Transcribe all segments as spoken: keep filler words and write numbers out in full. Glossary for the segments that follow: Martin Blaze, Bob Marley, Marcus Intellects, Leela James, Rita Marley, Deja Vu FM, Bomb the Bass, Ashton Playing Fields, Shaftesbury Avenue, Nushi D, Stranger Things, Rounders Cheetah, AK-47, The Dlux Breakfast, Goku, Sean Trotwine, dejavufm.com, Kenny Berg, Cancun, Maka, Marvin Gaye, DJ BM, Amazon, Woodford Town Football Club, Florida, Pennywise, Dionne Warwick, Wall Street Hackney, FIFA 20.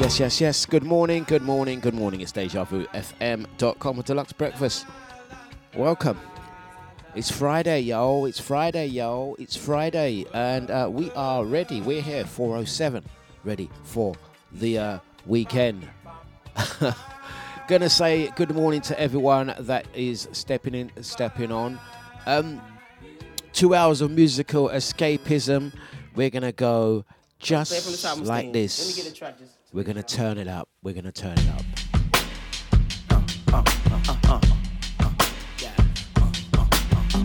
Yes, yes, yes. Good morning, good morning, good morning. It's deja vu f m dot com with Deluxe Breakfast. Welcome. It's Friday, yo. It's Friday, yo. It's Friday. And uh, we are ready. We're here, four oh seven, ready for the uh, weekend. Gonna say good morning to everyone that is stepping in, stepping on. Um, two hours of musical escapism. We're gonna go just so like this. Let me get a track just. We're going to turn it up. We're going to turn it up. Uh, uh, uh, uh, uh, uh, yeah. uh, uh, uh, uh,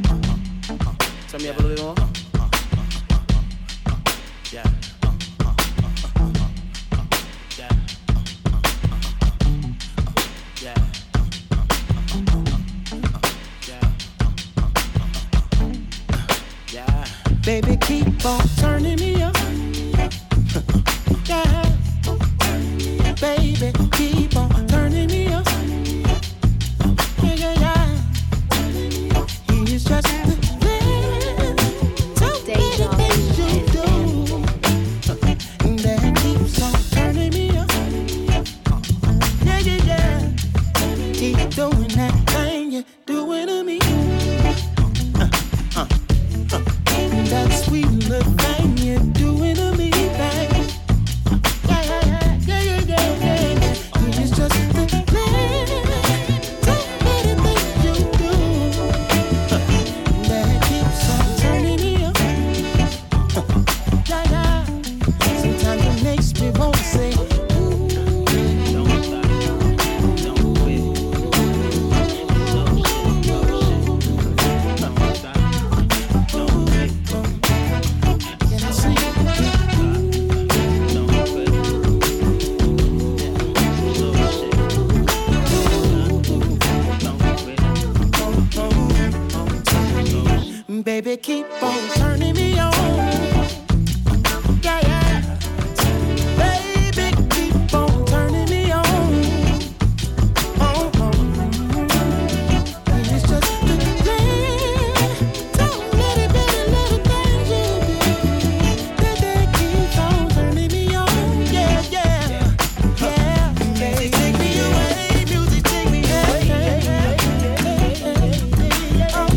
uh, Turn me up a little bit more. Yeah. Yeah. Yeah. Yeah. Yeah. Baby, keep on turning me up. Yeah. Baby, keep on turning me up. Yeah, yeah, yeah. He is just the thing. So many things you do that keeps on turning me up. Yeah, yeah, yeah. Keep doing that thing you're doing to me. Uh, uh, uh. That sweet little thing you're doing to me, baby. Baby, keep on turning me on. Yeah, yeah. Baby, keep on turning me on. Oh, oh. It's just the thing. Don't let it be the little things you do. Baby, keep on turning me on. Yeah, yeah. Yeah. Music take me away. Music take me away. Yeah, yeah, yeah, yeah. Oh, oh.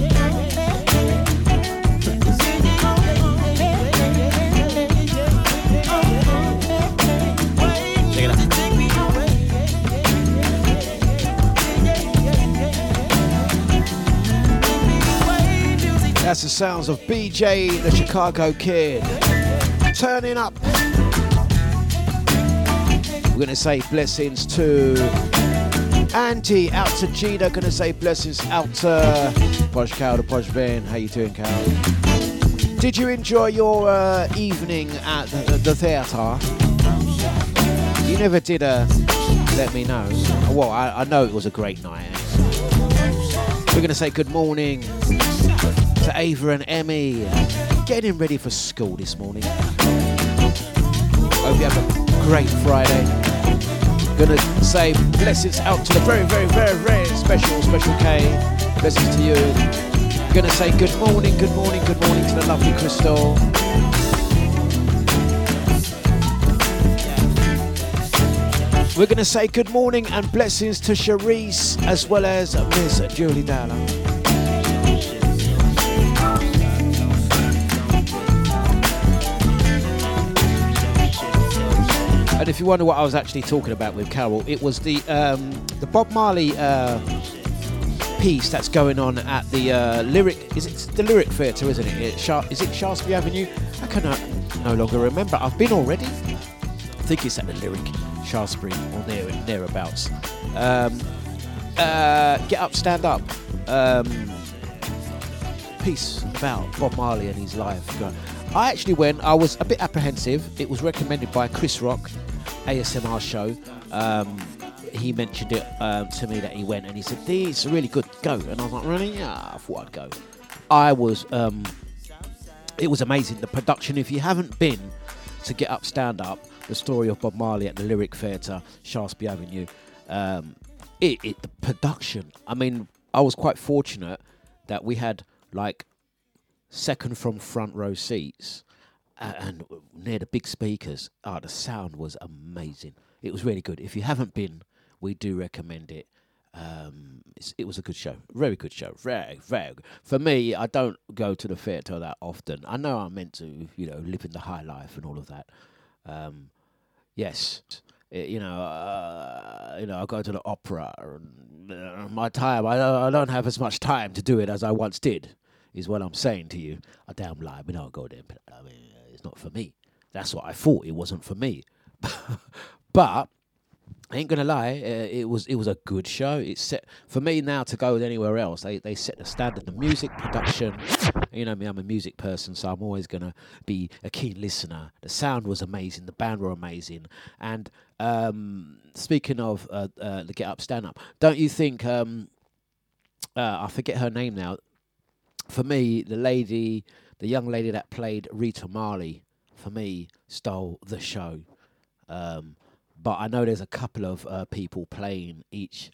That's the sounds of B J the Chicago Kid. Turning up. We're going to say blessings to Andy, out to Gina. Going to say blessings out to Posh Cal, to Posh Ben. How you doing, Cal? Did you enjoy your uh, evening at the, the, the theatre? You never did a let me know. Well, I, I know it was a great night. We're going to say good morning to Ava and Emmy, getting ready for school this morning. Hope you have a great Friday. Gonna say blessings out to the very, very, very, very special, special K. Blessings to you. Gonna say good morning, good morning, good morning to the lovely Crystal. We're going to say good morning and blessings to Cherise as well as Miss Julie Dowler. And if you wonder what I was actually talking about with Carol, it was the um, the Bob Marley uh, piece that's going on at the uh, Lyric, is it the Lyric Theatre, isn't it? It's Shaf- is it Shaftesbury Avenue? I cannot no longer remember. I've been already. I think it's at the Lyric, Shaftesbury, or near thereabouts. Um, uh, Get Up Stand Up. Um, piece about Bob Marley and his life. I actually went, I was a bit apprehensive. It was recommended by Chris Rock, A S M R show. Um, he mentioned it um, to me that he went and he said, it's really good, go. And I was like, really? Yeah, I thought I'd go. I was, um, it was amazing. The production, if you haven't been to Get Up Stand Up, the story of Bob Marley at the Lyric Theatre, Shaftesbury Avenue. Um, it, it, the production. I mean, I was quite fortunate that we had like second from front row seats and, and near the big speakers. Ah, oh, the sound was amazing. It was really good. If you haven't been, we do recommend it. Um, it's, it was a good show. Very good show. Very, very good. For me, I don't go to the theatre that often. I know I'm meant to, you know, live in the high life and all of that. Um, yes, it, you know, uh, you know, I go to the opera, and uh, my time, I don't, I don't have as much time to do it as I once did, is what I'm saying to you. I damn lie, but I don't go there, but I mean, it's not for me. That's what I thought, it wasn't for me. But I ain't gonna lie, it was it was a good show. It set for me now to go anywhere else. They they set the standard, the music production. You know me, I'm a music person, so I'm always gonna be a keen listener. The sound was amazing, the band were amazing. And um, speaking of uh, uh, the Get Up Stand Up, don't you think? Um, uh, I forget her name now. For me, the lady, the young lady that played Rita Marley, for me stole the show. Um, But I know there's a couple of uh, people playing each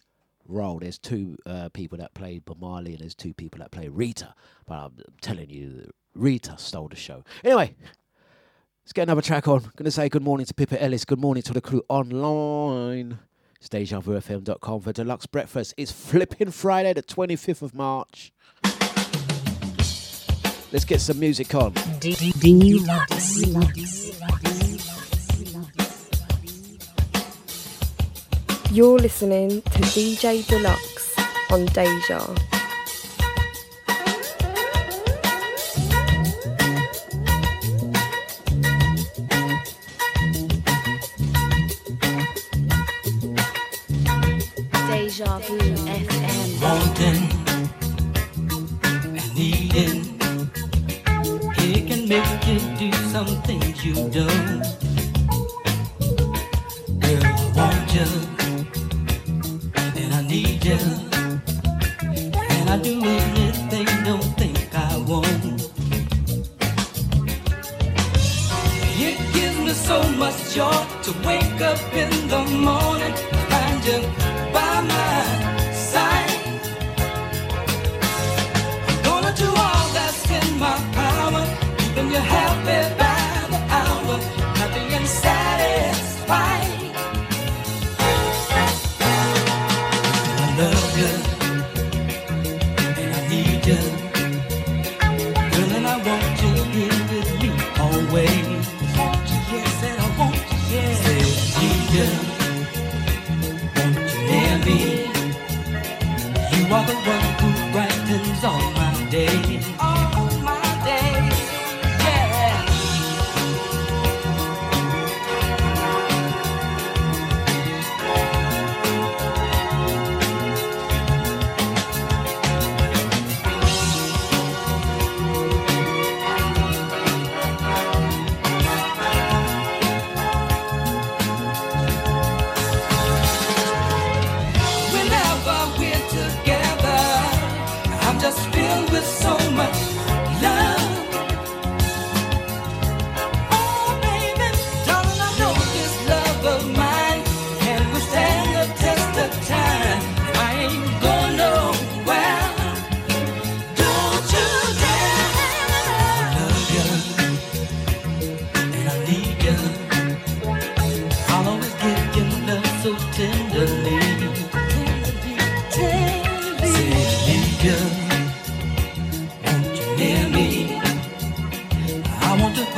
role. There's two uh, people that played Bob Marley and there's two people that play Rita. But I'm telling you, Rita stole the show. Anyway, let's get another track on. Going to say good morning to Pippa Ellis. Good morning to the crew online. It's deja vu f m dot com for Deluxe Breakfast. It's flipping Friday, the twenty-fifth of March. Let's get some music on. You're listening to D J Dlux on Deja. Deja Vu F M. Wanting and needing, it can make you do some things you don't. Girl, won't you? Need you, and I do anything, don't think I won't. It gives me so much joy to wake up in the morning, find you by my side. I'm gonna do all that's in my power, keeping you happy by the hour, happy and satisfied. Love you, and I need you, girl, and I want you here with me always. Want you, yes, and I want you, yes. Say, need you, want you near me. You are the one who brightens all my days, all my days,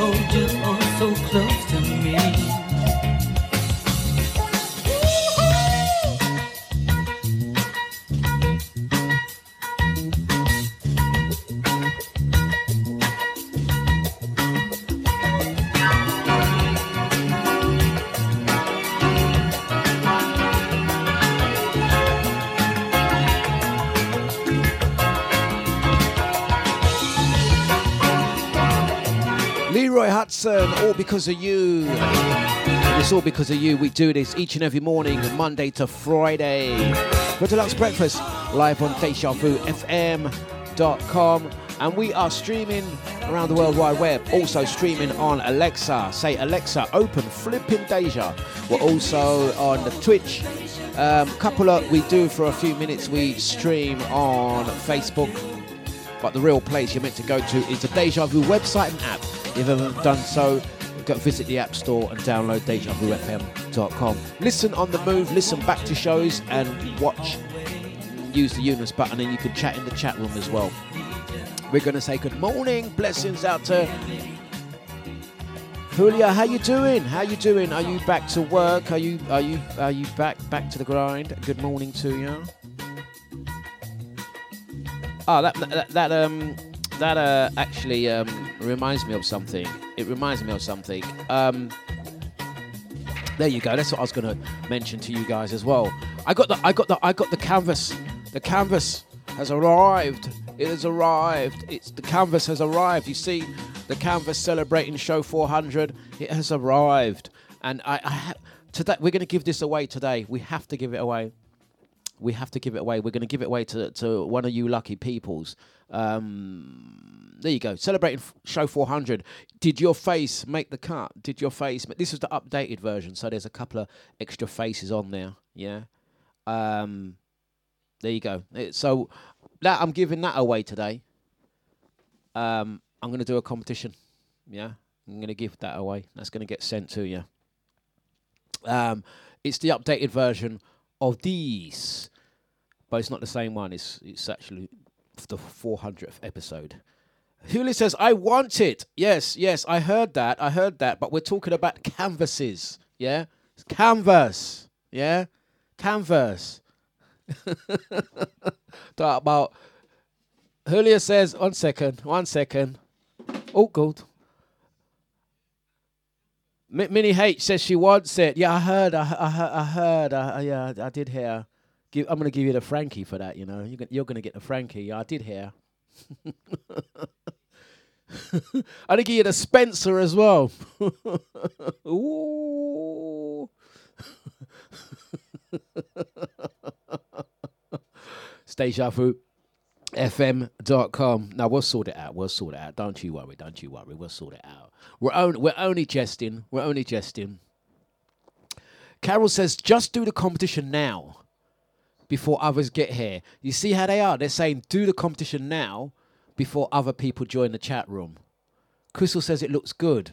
hold you oh so close to me. All because of you. And it's all because of you. We do this each and every morning, Monday to Friday. For Deluxe Breakfast, live on deja vu f m dot com. And we are streaming around the World Wide Web. Also streaming on Alexa. Say, Alexa, open flipping Deja. We're also on the Twitch. Um, couple of we do for a few minutes. We stream on Facebook. But the real place you're meant to go to is the Deja Vu website and app. If you haven't done so, go visit the App Store and download deja vu f m dot com. Listen on the move, listen back to shows and watch. Use the Eunice button and you can chat in the chat room as well. We're going to say good morning. Blessings out to Julia. How you doing? How you doing? Are you back to work? Are you are you are you back back to the grind? Good morning to you. Oh, that that, that um that uh, actually um, reminds me of something. It reminds me of something. Um, there you go. That's what I was going to mention to you guys as well. I got the I got the I got the canvas. The canvas has arrived. It has arrived. It's the canvas has arrived. You see, the canvas celebrating show four hundred. It has arrived, and I, I ha- today we're going to give this away today. We have to give it away. We have to give it away. We're going to give it away to, to one of you lucky peoples. Um, there you go. Celebrating f- show four hundred. Did your face make the cut? Did your face... Ma- this is the updated version, so there's a couple of extra faces on there. Yeah. Um, there you go. It, so that I'm giving that away today. Um, I'm going to do a competition. Yeah. I'm going to give that away. That's going to get sent to you. Um, it's the updated version of these. But it's not the same one. It's it's actually the four hundredth episode. Huli says, I want it. Yes, yes, I heard that. I heard that. But we're talking about canvases. Yeah? It's canvas. Yeah? Canvas. Talk about... Julia says, one second, one second. Oh, good. M- Minnie H says she wants it. Yeah, I heard, I, I, I heard, I, yeah, I did hear... Give, I'm going to give you the Frankie for that, you know. You're, you're going to get the Frankie. I did hear. I'm going to give you the Spencer as well. Ooh. deja vu f m dot com. Now, we'll sort it out. We'll sort it out. Don't you worry. Don't you worry. We'll sort it out. We're, on, we're only jesting. We're only jesting. Carol says, just do the competition now. Before others get here. You see how they are? They're saying, do the competition now before other people join the chat room. Crystal says it looks good.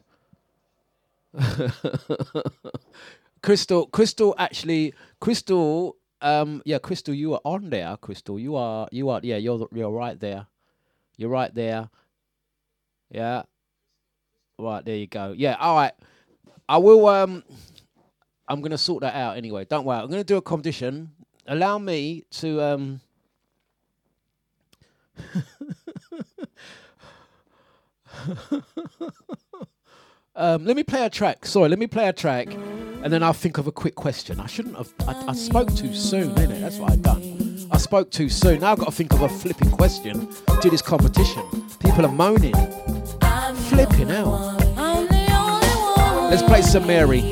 Crystal, Crystal actually, Crystal, um, yeah, Crystal, you are on there, Crystal. You are, you are, yeah, you're you're right there. You're right there. Yeah. Right, there you go. Yeah, all right. I will, um, I'm going to sort that out anyway. Don't worry. I'm going to do a competition. Allow me to, um, um, let me play a track. Sorry, let me play a track and then I'll think of a quick question. I shouldn't have, I, I spoke too soon, innit? That's what I've done. I spoke too soon. Now I've got to think of a flipping question to this competition. People are moaning. Flipping out. Let's play some Mary.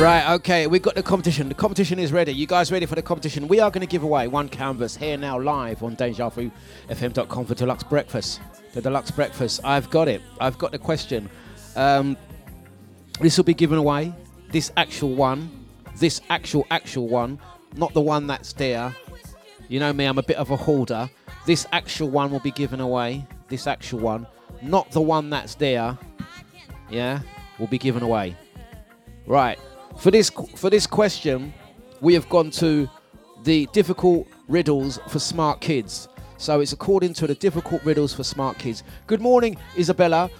Right, okay, we've got the competition. The competition is ready. You guys ready for the competition? We are going to give away one canvas here now live on deja vu f m dot com for Deluxe Breakfast. The Deluxe Breakfast. I've got it. I've got the question. Um, this will be given away. This actual one. This actual, actual one. Not the one that's there. You know me, I'm a bit of a hoarder. This actual one will be given away. This actual one. Not the one that's there. Yeah, will be given away. Right. For this for this question, we have gone to the difficult riddles for smart kids. So it's according to the difficult riddles for smart kids. Good morning, Isabella.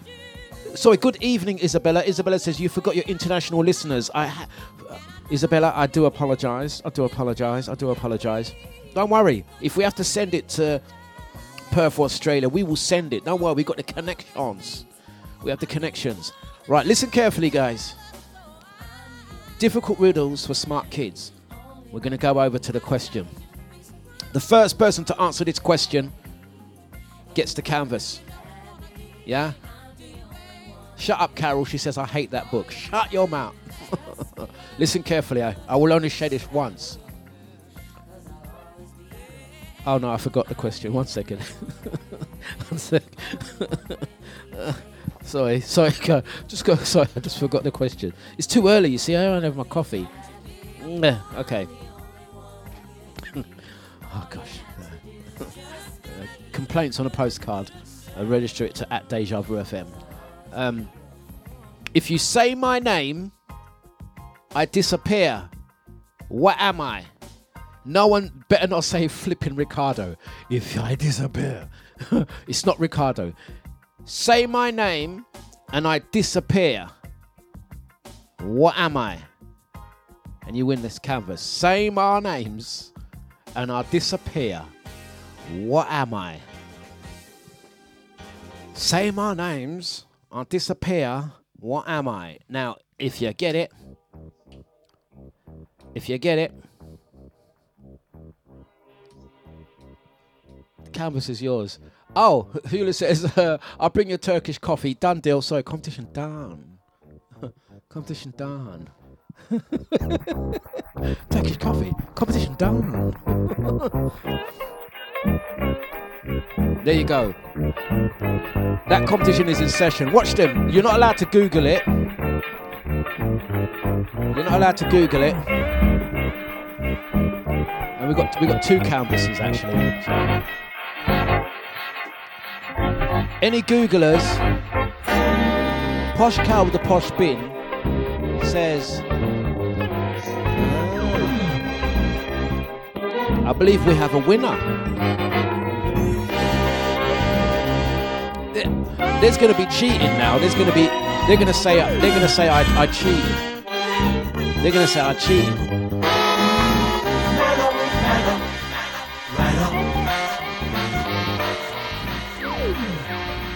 Sorry, good evening, Isabella. Isabella says you forgot your international listeners. I, ha- Isabella, I do apologise. I do apologise. I do apologise. Don't worry. If we have to send it to Perth, Australia, we will send it. Don't worry. We've got the connections. We have the connections. Right, listen carefully, guys. Difficult riddles for smart kids. We're going to go over to the question. The first person to answer this question gets the canvas. Yeah? Shut up, Carol. She says, I hate that book. Shut your mouth. Listen carefully. I, I will only say this once. Oh, no, I forgot the question. One second. One sec. uh. Sorry, sorry, go. Just go. Sorry, I just forgot the question. It's too early, you see. I don't have my coffee. Okay. Oh gosh. uh, complaints on a postcard. I register it to at Deja Vu F M. Um, if you say my name, I disappear. What am I? No one better not say flipping Ricardo. If I disappear, it's not Ricardo. Say my name and I disappear. What am I? And you win this canvas. Say my names and I disappear. What am I? Say my names, I disappear. What am I? Now, if you get it, if you get it, the canvas is yours. Oh, Hula says, uh, I'll bring your Turkish coffee. Done deal. Sorry, competition done. Competition done. Turkish coffee. Competition done. There you go. That competition is in session. Watch them. You're not allowed to Google it. You're not allowed to Google it. And we got we got two canvases actually. So. Any Googlers, Posh Cow with the Posh Bin says, oh, I believe we have a winner. There's going to be cheating now. There's going to be, they're going to say, they're going to say I, I cheated. They're going to say I cheated.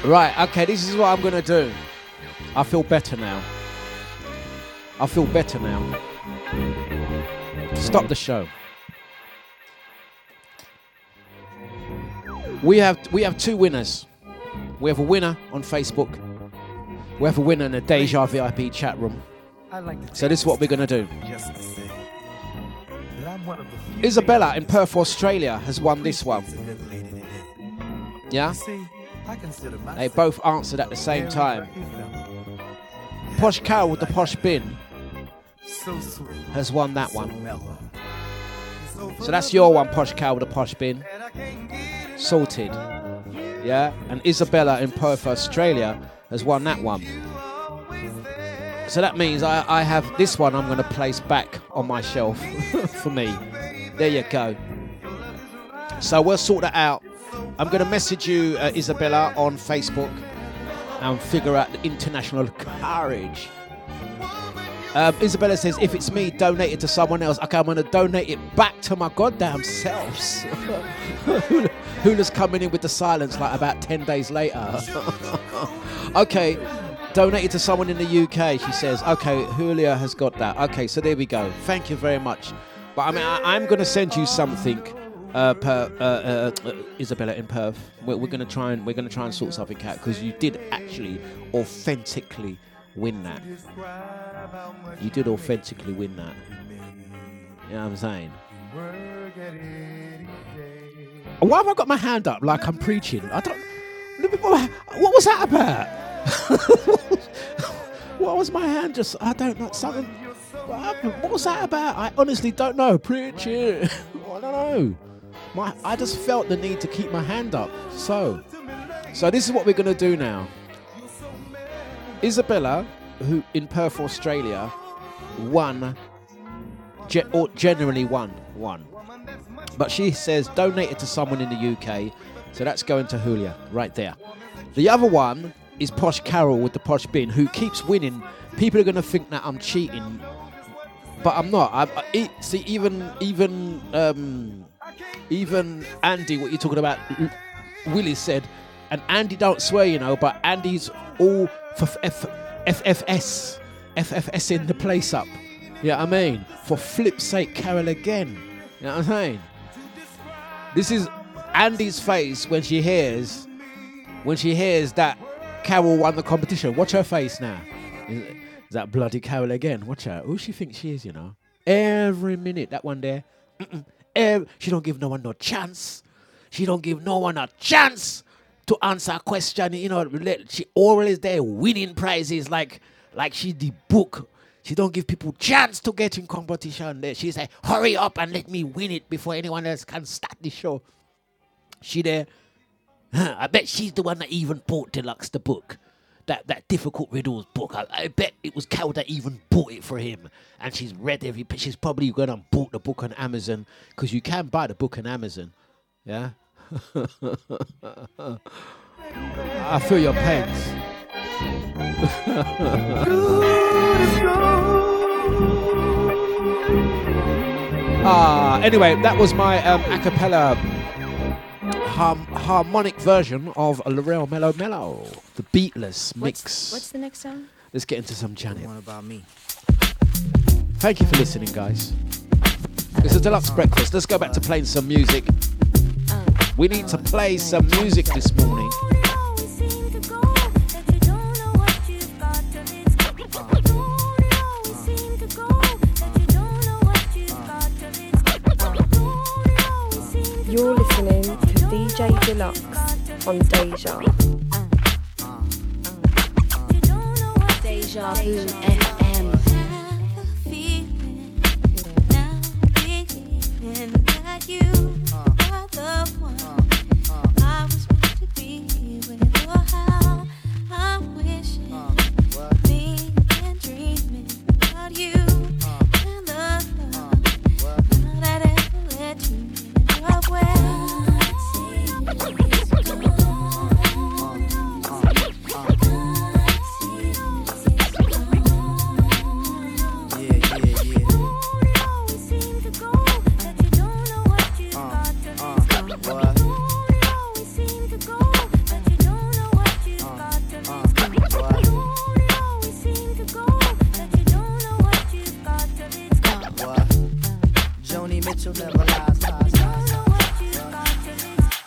Right, okay, this is what I'm going to do. I feel better now. I feel better now. Stop the show. We have we have two winners. We have a winner on Facebook. We have a winner in the Deja V I P chat room. I like to so this is what we're going to do. Just to say that I'm one of the Isabella in Perth, Australia has won this one. Yeah? They both answered at the same time. Posh Cow with the Posh Bin has won that one. So that's your one, Posh Cow with the Posh Bin. Sorted. Yeah? And Isabella in Perth, Australia has won that one. So that means I, I have this one I'm going to place back on my shelf for me. There you go. So we'll sort that out. I'm going to message you, uh, Isabella, on Facebook and figure out the international courage. Um, Isabella says, if it's me, donate it to someone else. Okay, I'm going to donate it back to my goddamn selves. Hula's coming in with the silence like about ten days later. Okay, donate it to someone in the U K, she says. Okay, Hula has got that. Okay, so there we go. Thank you very much. But I mean, I- I'm going to send you something. Uh, per, uh, uh, uh, Isabella in Perth, we're, we're gonna try and we're gonna try and sort something out because you did actually authentically win that. You did authentically win that. You know what I'm saying? Why have I got my hand up like I'm preaching? I don't. What was that about? What was my hand just? I don't know. Something. What happened? What was that about? I honestly don't know. Preach it. I don't know. My, I just felt the need to keep my hand up. So, so this is what we're gonna do now. Isabella, who in Perth, Australia, won, ge- or generally won, won. But she says donate it to someone in the U K. So that's going to Julia right there. The other one is Posh Carol with the Posh Bin, who keeps winning. People are gonna think that I'm cheating, but I'm not. I, I see. Even even um, even Andy, what you're talking about, Willie said, and Andy don't swear, you know, but Andy's all for F, FFS, F F S in the place up. Yeah, you know I mean, for flip's sake, Carol again. You know what I'm saying? This is Andy's face when she hears when she hears that Carol won the competition. Watch her face now. Is that bloody Carol again? Watch her. Who she thinks she is, you know? Every minute, that one there. Every, she don't give no one no chance. She don't give no one a chance to answer a question. You know, she always there winning prizes like like she the book. She don't give people chance to get in competition. She say, hurry up and let me win it before anyone else can start the show. She there. I bet she's the one that even bought Dlux the book. That that difficult riddles book. I, I bet it was Cal that even bought it for him. And she's read every. She's probably gone and bought the book on Amazon, because you can buy the book on Amazon. Yeah. I feel your pains. Ah. Anyway, that was my um, a cappella Harm, harmonic version of L'Oreal Mellow Mellow, the beatless mix. What's, what's the next song? Let's get into some Janet. What about me? Thank you for listening, guys. It's a Dlux breakfast. Let's go back to playing some music. Uh, we need uh, to play some music this morning. You're listening to D J Dlux on Deja. Deja Vu F M.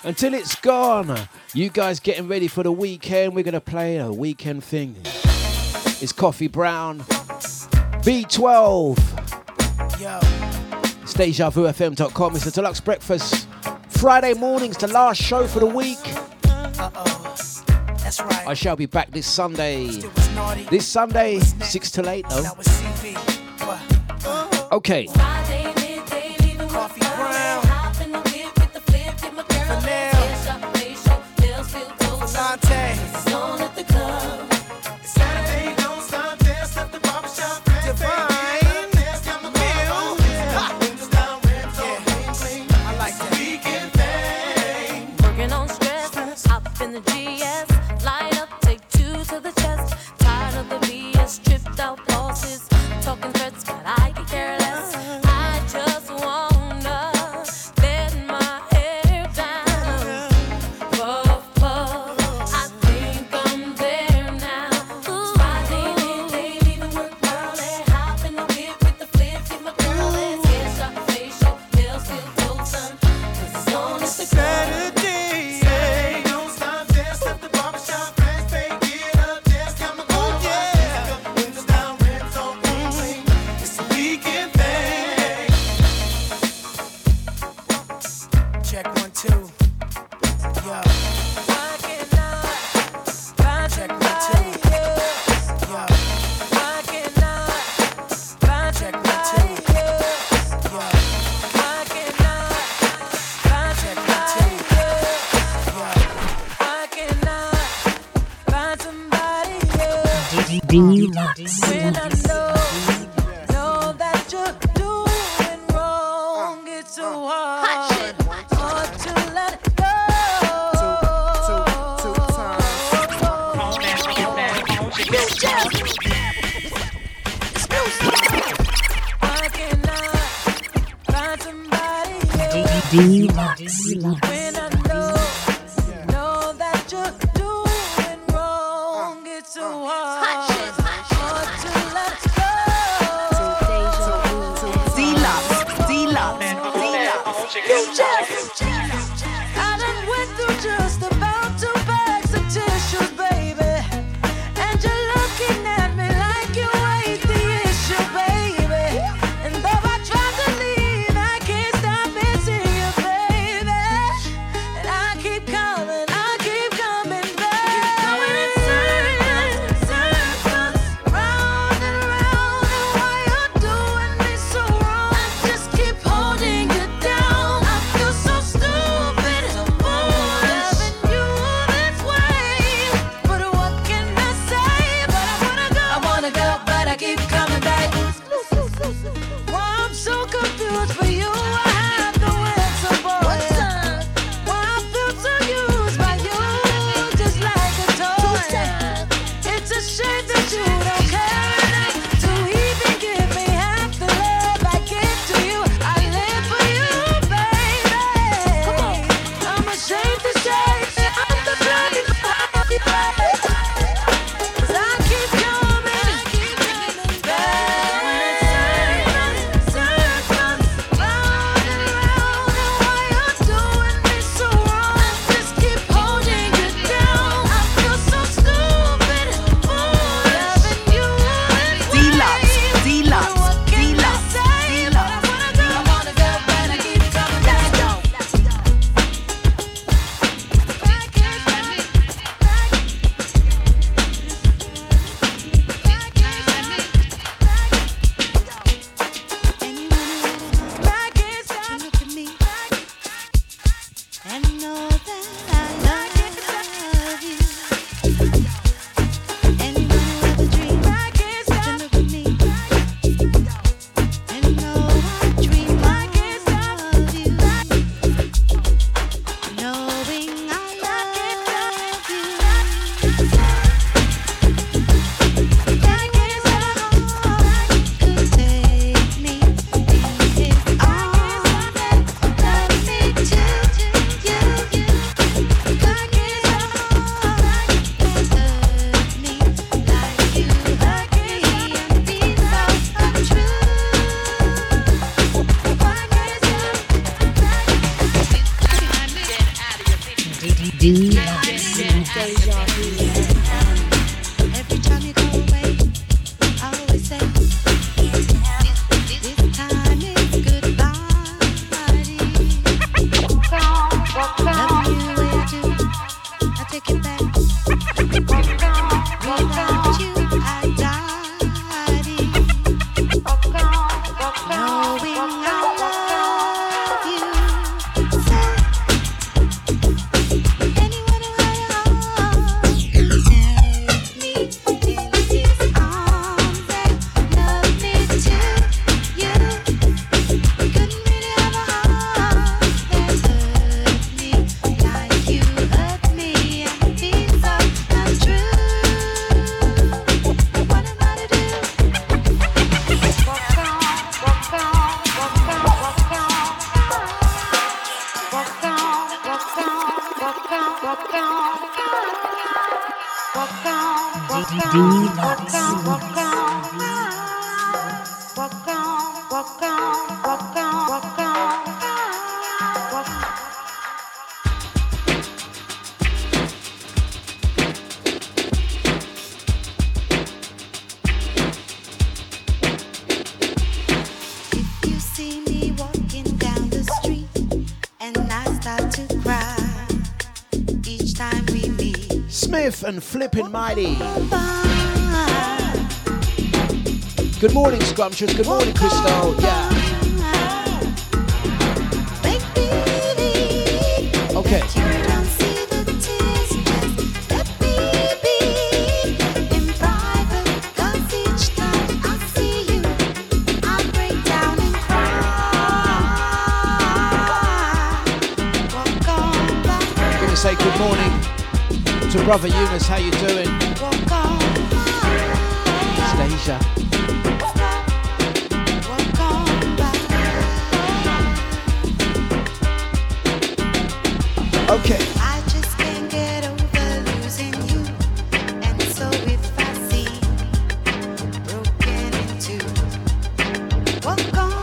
Until it's gone. You guys getting ready for the weekend? We're going to play a weekend thing. It's Coffee Brown, B twelve. Yo. It's deja vu f m dot com. It's the Dlux breakfast. Friday morning's the last show for the week. Uh-oh. That's right. I shall be back this Sunday. This Sunday, six till eight, though. Okay. Talking threats, but I could care less. I And flipping mighty. Good morning, Scrumptious. Good morning, Crystal. Yeah. Okay. morning to brother Eunice. How you doing? It's Deja. Okay. I just can't get over losing you, and so if I see broken in two, walk on.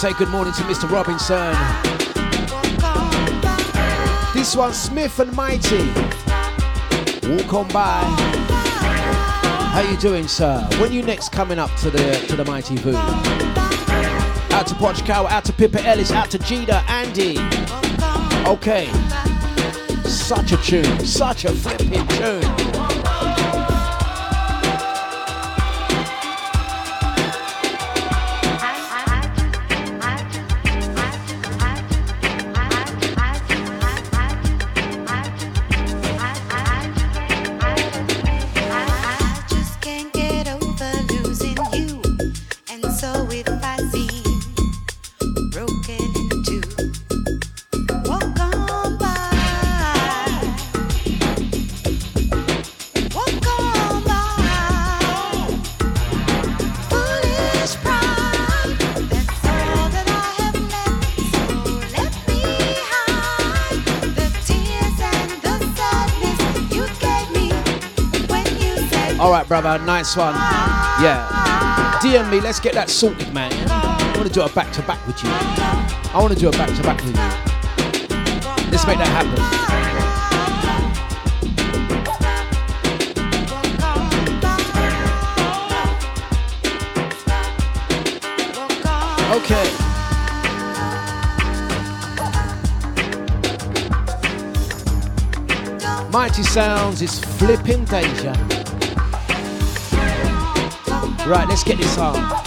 Say good morning to Mister Robinson. This one's Smith and Mighty. Walk on by. How you doing, sir? When you next coming up to the to the Mighty Vu? Out to Pochcow, out to Pippa Ellis, out to Gina, Andy. Okay. Such a tune, such a flipping tune. Brother, nice one. Yeah. D M me, let's get that sorted, man. I want to do a back-to-back with you. I want to do a back-to-back with you. Let's make that happen. Okay. Mighty Sounds is flipping danger. Right, let's get this on.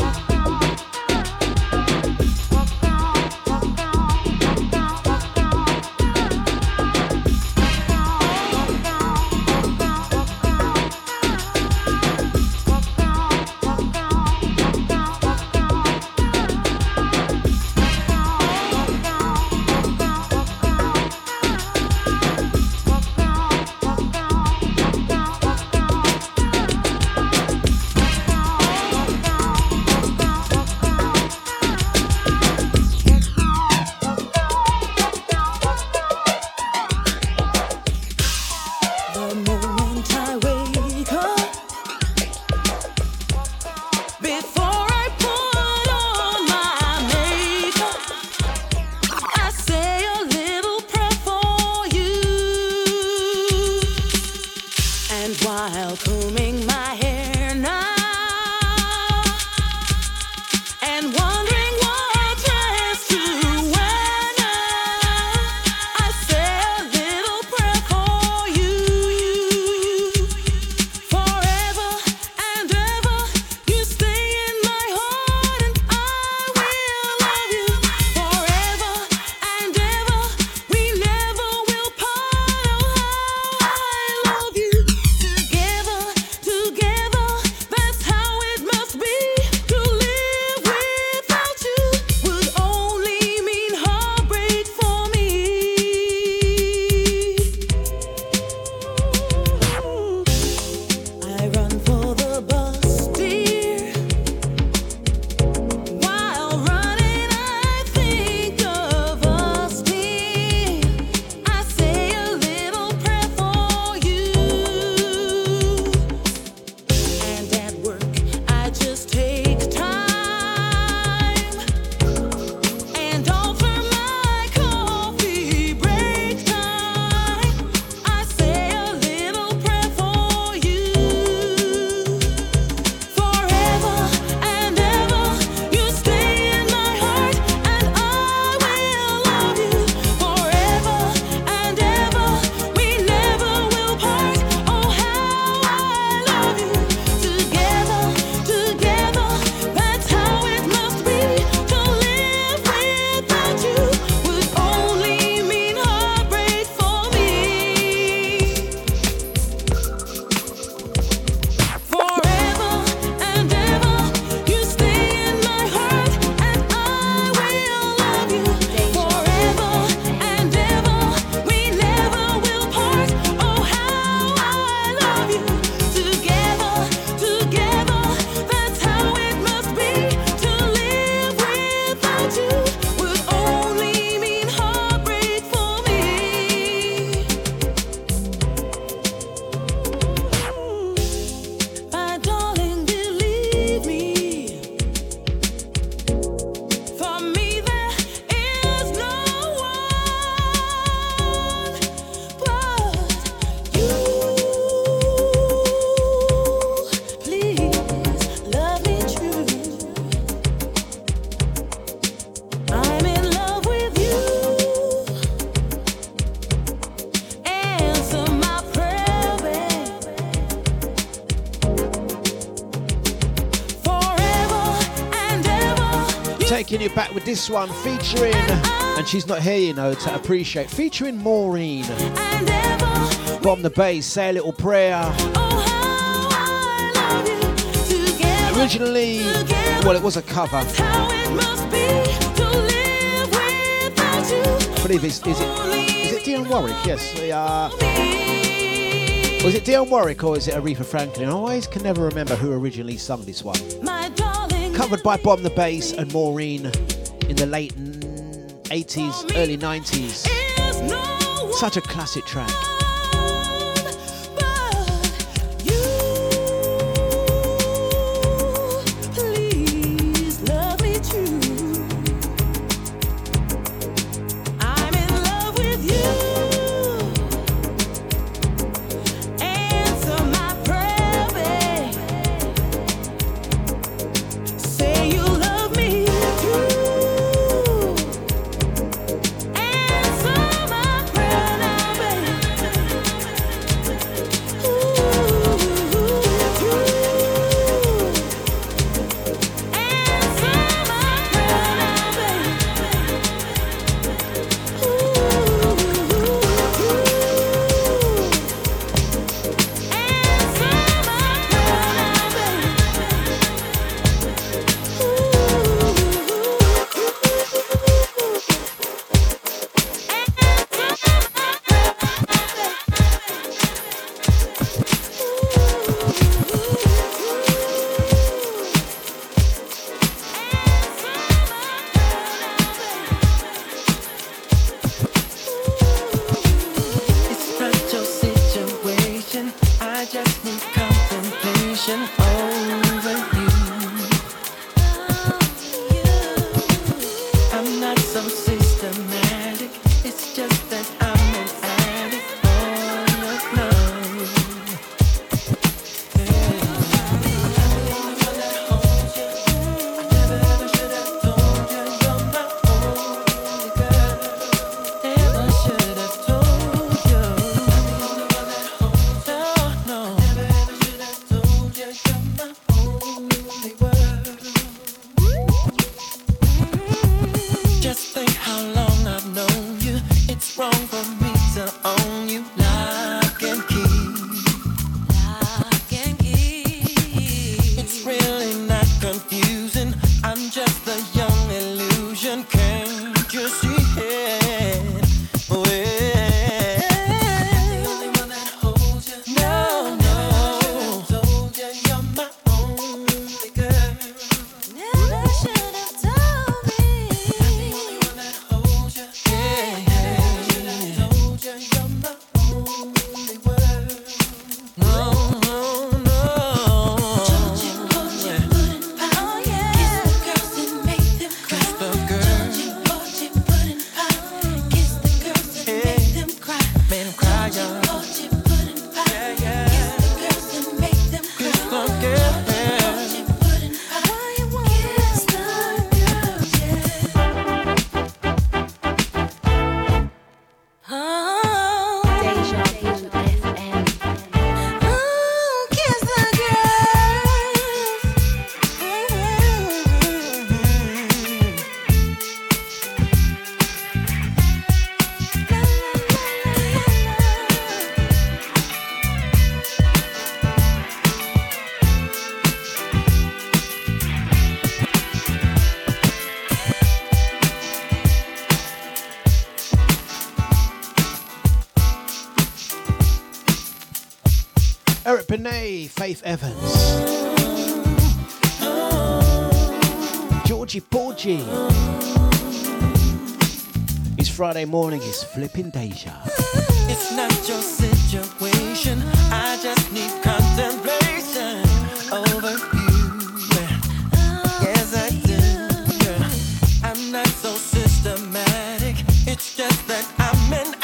taking you back with this one featuring, and she's not here, you know, to appreciate, featuring Maureen. Bomb the Bass, Say a Little Prayer. Originally, well, it was a cover. I believe it's, is it, is it Dionne Warwick? Yes, they are. Was it Dionne Warwick or is it Aretha Franklin? I always can never remember who originally sung this one. Covered by Bomb the Bass and Maureen in the late eighties, early nineties. Such a classic track. Renee Faith Evans, Georgie Porgy. It's Friday morning, it's flipping Deja. It's not your situation, I just need contemplation over you. Yes, I do. I'm not so systematic, it's just that I'm an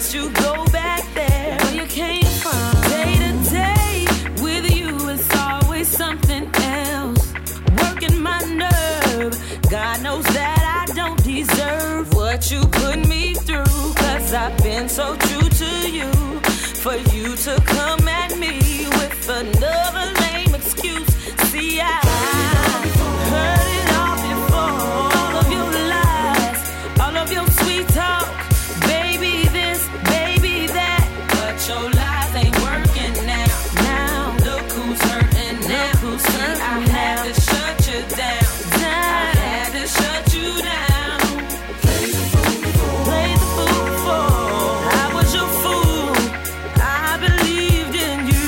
let you go back there where you came from. Day to day with you, it's always something else working my nerve. God knows that I don't deserve what you put me through, 'cause I've been so true to you. For you to come at me with another lame excuse, see I heard it all before. All of your lies, all of your sweet talk, baby this, baby that, but your lies ain't working now. Now look who's hurting now. Look who's hurting I now. Had to shut you down. down. I had to shut you down. Play the fool for. Play the fool for. I was your fool. I believed in you.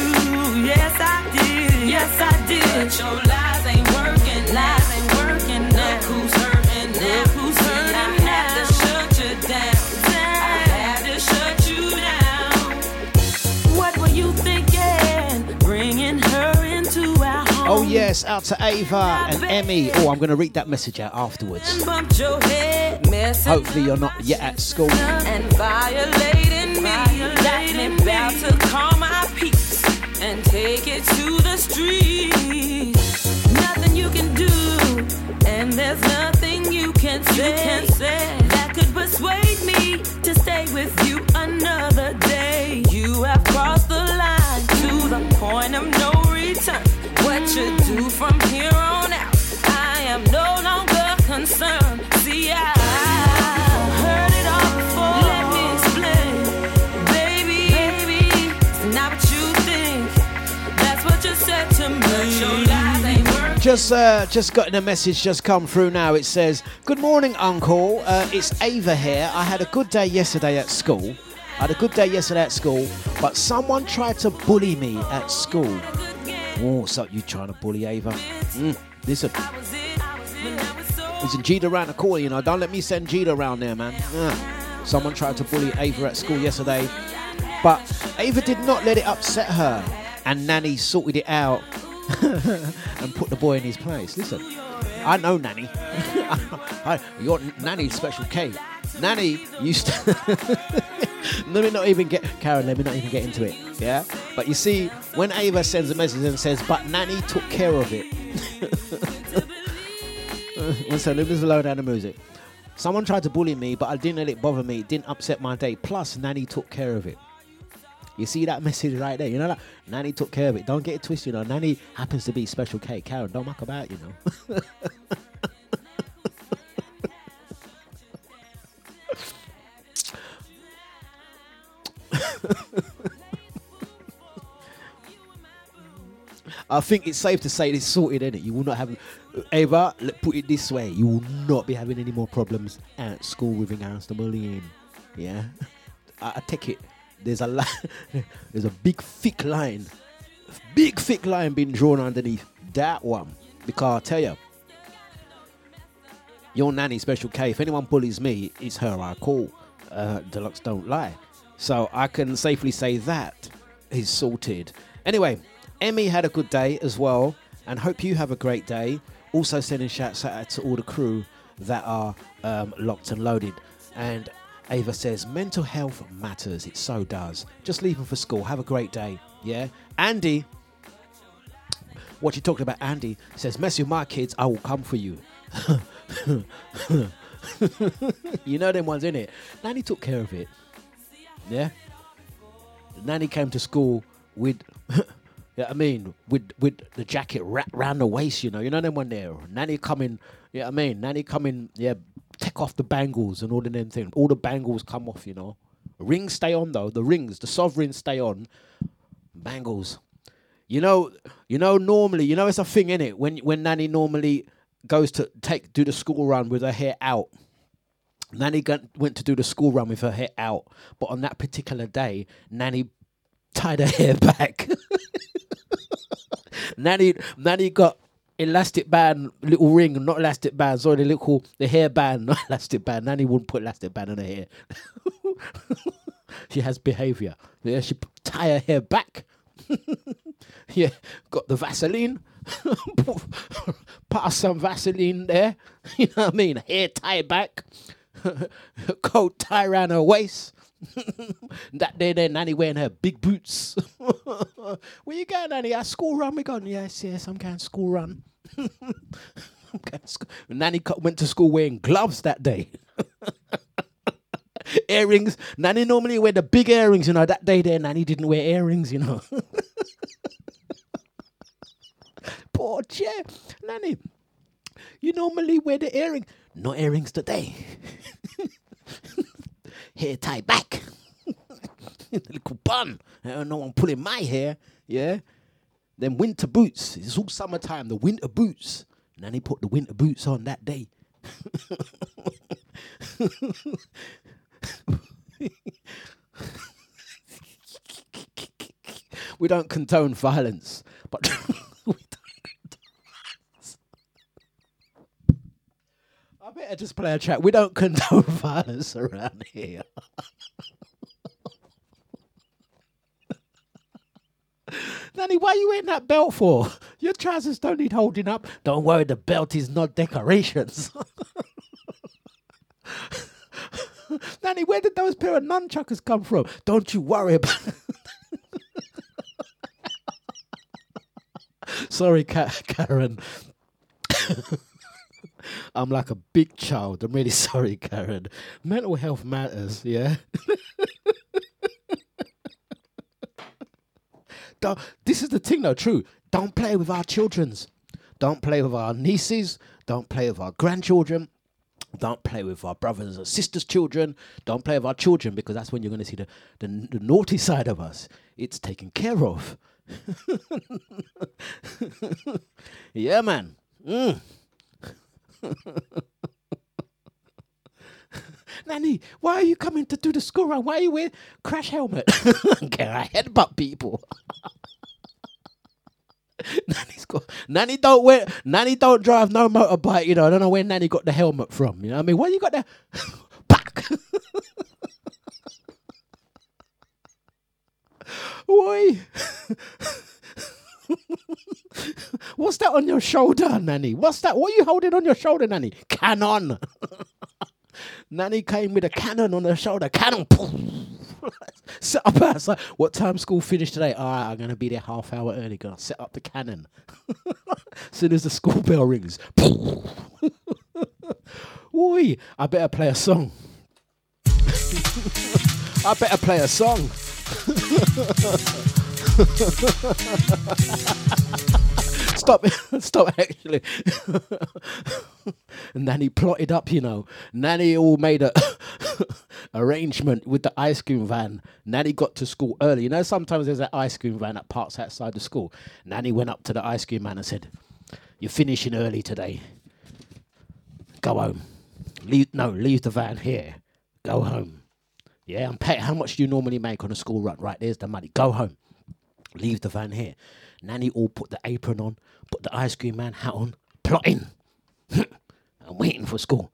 Yes I did. Yes I did. But your lies ain't working. Lies ain't working now. Look who's hurting now. Look who's hurting now. Oh yes, out to Ava and Emmy. Oh, I'm going to read that message out afterwards. Hopefully you're not yet at school. And violating me, got me about to call my peace and take it to the street. Nothing you can do, and there's nothing you can say that could persuade me to stay with you another day. You have crossed the line to the point of no return. What you do from here on out, I am no longer concerned. See, I heard it all before. Let me explain, baby, baby. It's not what you think. That's what you said to me. But your lies ain't working. Just, uh, just gotten a message just come through now. It says, "Good morning, Uncle. Uh, it's Ava here. I had a good day yesterday at school. I had a good day yesterday at school, but someone tried to bully me at school." Oh, so you trying to bully Ava? Mm, listen, listen, Gita around the corner, you know. Don't let me send Gita around there, man. Uh, someone tried to bully Ava at school yesterday, but Ava did not let it upset her, and Nanny sorted it out and put the boy in his place. Listen, I know Nanny. I, your Nanny's special K. Nanny used to. Let me not even get Karen. Let me not even get into it. Yeah, but you see, when Ava sends a message and says, "But Nanny took care of it." One second, let me slow down the music. Someone tried to bully me, but I didn't let it bother me. It didn't upset my day. Plus, Nanny took care of it. You see that message right there? You know that Nanny took care of it. Don't get it twisted. You know, Nanny happens to be special K. Karen, don't muck about. You know. I think it's safe to say it's sorted, isn't it? You will not have Ava, put it this way, you will not be having any more problems at school with regards to bullying. Yeah, I, I take it. There's a li- there's a big thick line, big thick line being drawn underneath that one, because I tell you, your Nanny special K. If anyone bullies me, it's her I call. Uh, Deluxe don't lie. So I can safely say that is sorted. Anyway, Emmy had a good day as well, and hope you have a great day. Also sending shouts out to all the crew that are um, locked and loaded. And Ava says, mental health matters. It so does. Just leaving for school. Have a great day. Yeah. Andy, what you talking about, Andy, says, mess with my kids, I will come for you. You know them ones, innit? Nanny took care of it. Yeah, Nanny came to school with, you know what I mean, with with the jacket wrapped round the waist, you know, you know them one there. Nanny coming, you know what I mean, Nanny coming, yeah, take off the bangles and all the them things. All the bangles come off, you know. Rings stay on though. The rings, the sovereigns stay on. Bangles, you know, you know. Normally, you know, it's a thing, innit? When when Nanny normally goes to take do the school run with her hair out. Nanny went to do the school run with her hair out, but on that particular day, Nanny tied her hair back. Nanny, Nanny got elastic band, little ring, not elastic band, sorry, the little, the hair band, not elastic band. Nanny wouldn't put elastic band on her hair. She has behaviour. Yeah, she tie her hair back. Yeah, got the Vaseline. put, put some Vaseline there. You know what I mean? Hair tie back. Coat tie around her waist. That day there, Nanny wearing her big boots. Where you going, Nanny? A school run we going? Yes, yes, I'm going school run. I'm going school. Nanny went to school wearing gloves that day. Earrings. Nanny normally wear the big earrings, you know. That day there, Nanny didn't wear earrings, you know. Poor chair. Nanny, you normally wear the earrings. No earrings today. Hair tied back. Little bun. I don't know, I'm pulling my hair. Yeah. Then winter boots. It's all summertime. The winter boots. Nanny put the winter boots on that day. We don't condone violence, but we don't condone. I better just play a track. We don't condone violence around here. Nanny, why are you wearing that belt for? Your trousers don't need holding up. Don't worry, the belt is not decorations. Nanny, where did those pair of nunchuckers come from? Don't you worry about Sorry, Ka- Karen. I'm like a big child. I'm really sorry, Karen. Mental health matters, yeah? Don't, this is the thing though, true. Don't play with our children's. Don't play with our nieces. Don't play with our grandchildren. Don't play with our brothers and sisters' children. Don't play with our children, because that's when you're going to see the, the, the naughty side of us. It's taken care of. Yeah, man. Mm. Nanny, why are you coming to do the school run? Why are you wearing crash helmet? Can I headbutt people? Nanny's got, Nanny don't wear, Nanny don't drive no motorbike, you know. I don't know where Nanny got the helmet from, you know what I mean? Why you got the back? Oi. What's that on your shoulder, Nanny? What's that? What are you holding on your shoulder, Nanny? Cannon. Nanny came with a cannon on her shoulder. Cannon. Set up outside. What time school finished today? All right, I'm going to be there half hour early. Going to set up the cannon. As soon as the school bell rings. Oi, I better play a song. I better play a song. Stop, stop, actually. Nanny plotted up, you know. Nanny all made a arrangement with the ice cream van. Nanny got to school early. You know, sometimes there's an ice cream van that parks outside the school. Nanny went up to the ice cream man and said, "You're finishing early today. Go home. Leave, no, leave the van here. Go home. Yeah, I'm paying. How much do you normally make on a school run? Right, there's the money. Go home. Leave the van here." Nanny all put the apron on, put the ice cream man hat on, plotting. I'm waiting for school.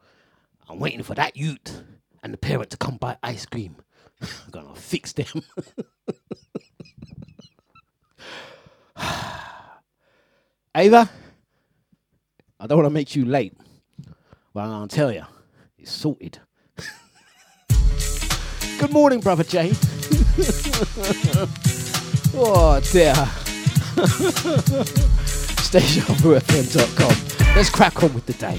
I'm waiting for that youth and the parent to come buy ice cream. I'm gonna fix them. Ava, I don't want to make you late, but I'm gonna tell you, it's sorted. Good morning, brother Jay. Oh dear. deja vu f m dot com. Let's crack on with the day.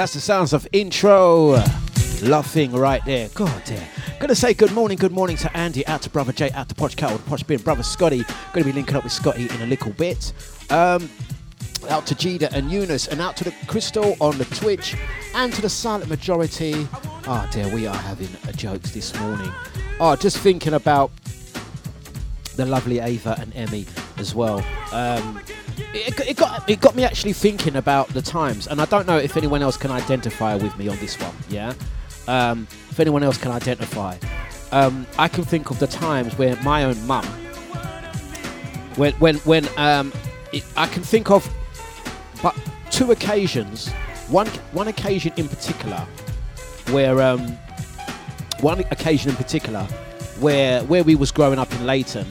That's the sounds of intro. Laughing right there. God damn. Gonna say good morning, good morning to Andy, out to brother Jay, out to Podge Cattle, Podge Bin, brother Scotty. Gonna be linking up with Scotty in a little bit. Um, out to Jida and Eunice, and out to the Crystal on the Twitch, and to the silent majority. Ah, oh dear, we are having a jokes this morning. Oh, just thinking about the lovely Ava and Emmy as well. Um, it, it got it got me actually thinking about the times, and I don't know if anyone else can identify with me on this one. Yeah. Um, if anyone else can identify, um, I can think of the times where my own mum, when when when um, it, I can think of, but two occasions, one one occasion in particular, where um, one occasion in particular, where where we was growing up in Leighton,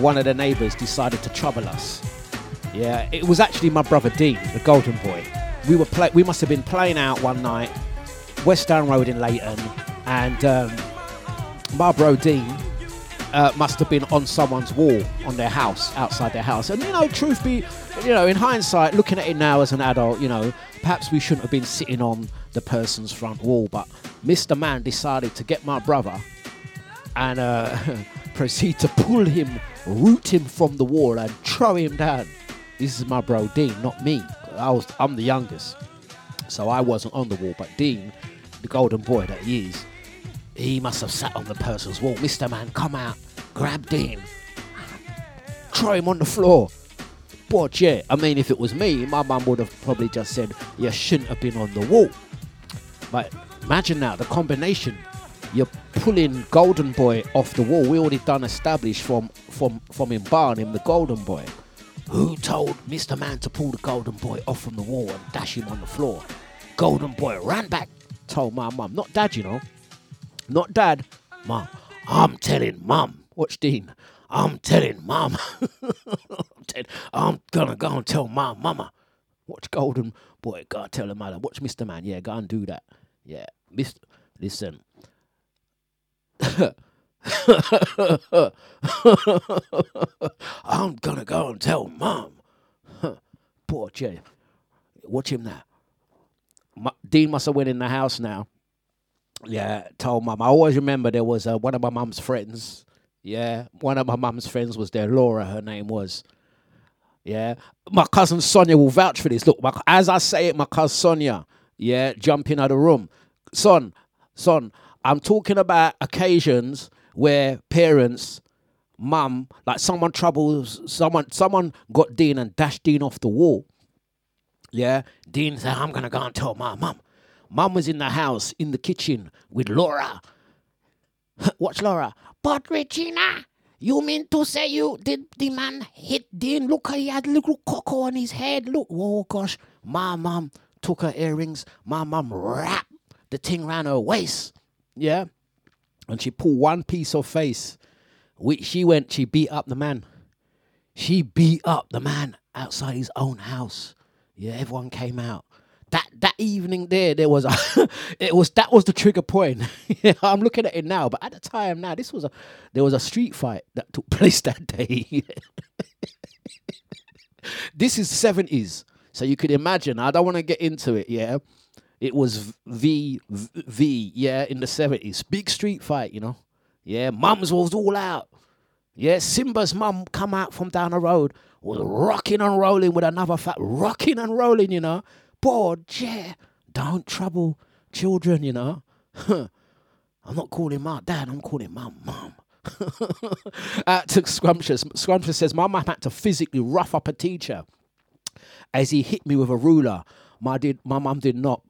one of the neighbours decided to trouble us. Yeah, it was actually my brother Dean, the golden boy. We were play, we must have been playing out one night. West Down Road in Leighton, and um, my bro Dean uh, must have been on someone's wall on their house, outside their house. And you know, truth be, you know, in hindsight, looking at it now as an adult, you know, perhaps we shouldn't have been sitting on the person's front wall. But Mister Man decided to get my brother and uh, proceed to pull him, root him from the wall, and throw him down. This is my bro Dean, not me. I was, I'm the youngest, so I wasn't on the wall. But Dean, the golden boy that he is, he must have sat on the person's wall. Mister Man, come out, grab Dean, throw him on the floor. But yeah, I mean, if it was me, my mum would have probably just said, you shouldn't have been on the wall. But imagine now, the combination, you're pulling golden boy off the wall. We already done established from, from, from him barring him, the golden boy. Who told Mister Man to pull the golden boy off from the wall and dash him on the floor? Golden boy ran back, told my mum. Not dad, you know. Not dad. Mum. I'm telling mum. Watch Dean. I'm telling mum. I'm, tell- I'm gonna go and tell my mama. Watch golden boy. Go and tell her mother. Watch Mister Man. Yeah, go and do that. Yeah. Mister Listen. I'm gonna go and tell mum. Huh. Poor Jay. Watch him now. My, Dean must have went in the house now. Yeah, told mum. I always remember there was uh, one of my mum's friends. Yeah, one of my mum's friends was there. Laura, her name was. Yeah, my cousin Sonia will vouch for this. Look, my, as I say it, my cousin Sonia. Yeah, jumping out of the room. Son, son, I'm talking about occasions where parents, mum, like someone troubles, someone someone got Dean and dashed Dean off the wall. Yeah, Dean said, I'm going to go and tell my mum. Mum was in the house, in the kitchen with Laura. Watch Laura. But Regina, you mean to say you did the man hit Dean? Look, he had a little cocoa on his head. Look, oh gosh. My mum took her earrings. My mum wrapped the thing around her waist. Yeah. And she pulled one piece of face. Which she went, she beat up the man. She beat up the man outside his own house. Yeah, everyone came out. That that evening there, there was a, it was that was the trigger point. I'm looking at it now, but at the time now, this was a there was a street fight that took place that day. This is seventies, so you could imagine. I don't want to get into it. Yeah. It was V, V, v yeah, in the seventies. Big street fight, you know. Yeah, mum's was all out. Yeah, Simba's mum come out from down the road, was rocking and rolling with another fat, rocking and rolling, you know. Boy, yeah, don't trouble children, you know. I'm not calling my dad, I'm calling my mum. Out to Scrumptious. Scrumptious says, my mum had to physically rough up a teacher as he hit me with a ruler. My did my mum did not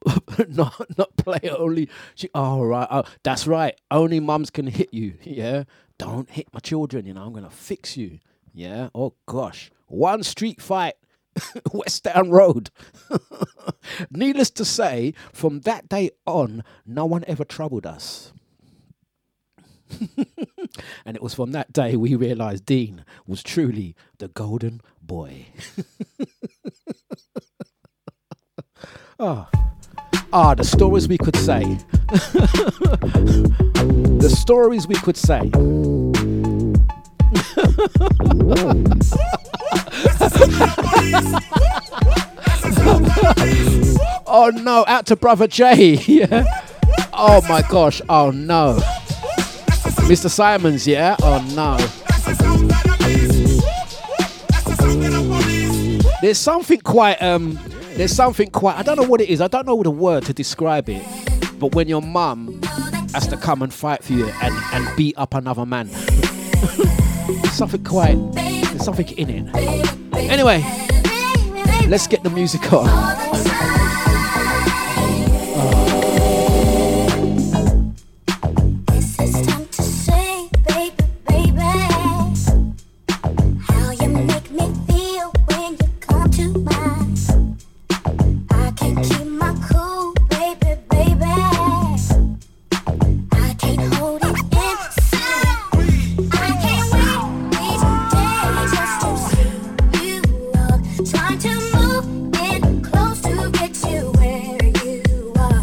not not play only she oh right oh, that's right only mums can hit you. Yeah, don't hit my children, you know, I'm gonna fix you. Yeah, oh gosh, one street fight. West Down Road. Needless to say, from that day on, no one ever troubled us. And it was from that day we realised Dean was truly the golden boy. Oh. Ah, the stories we could say. The stories we could say. Oh no, out to brother Jay. Oh my gosh, oh no. Mister Simons, yeah? Oh no. There's something quite, um, there's something quite, I don't know what it is, I don't know the word to describe it, but when your mum has to come and fight for you and, and beat up another man. Something quite, there's something in it. Anyway, let's get the music on. Oh. This is time to say, baby, baby, how you make me feel when you come to mind. I can't keep my cool, baby, baby. I can't hold it inside. I can't wait these days just to see. Trying to move in close to get you where you are.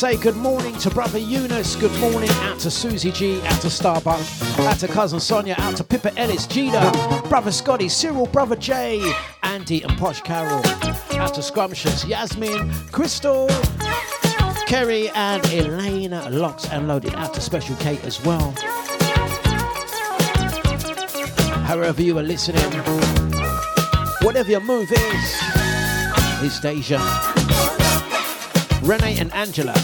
say good morning to brother Eunice, good morning out to Susie G, out to Starbuck, out to cousin Sonia, out to Pippa Ellis, Gina, brother Scotty, Cyril, brother Jay, Andy and Posh Carol, out to Scrumptious, Yasmin, Crystal, Kerry and Elena, Locks and Loaded, out to Special Kate as well. However you are listening, whatever your move is, it's Deja. Renee and Angela.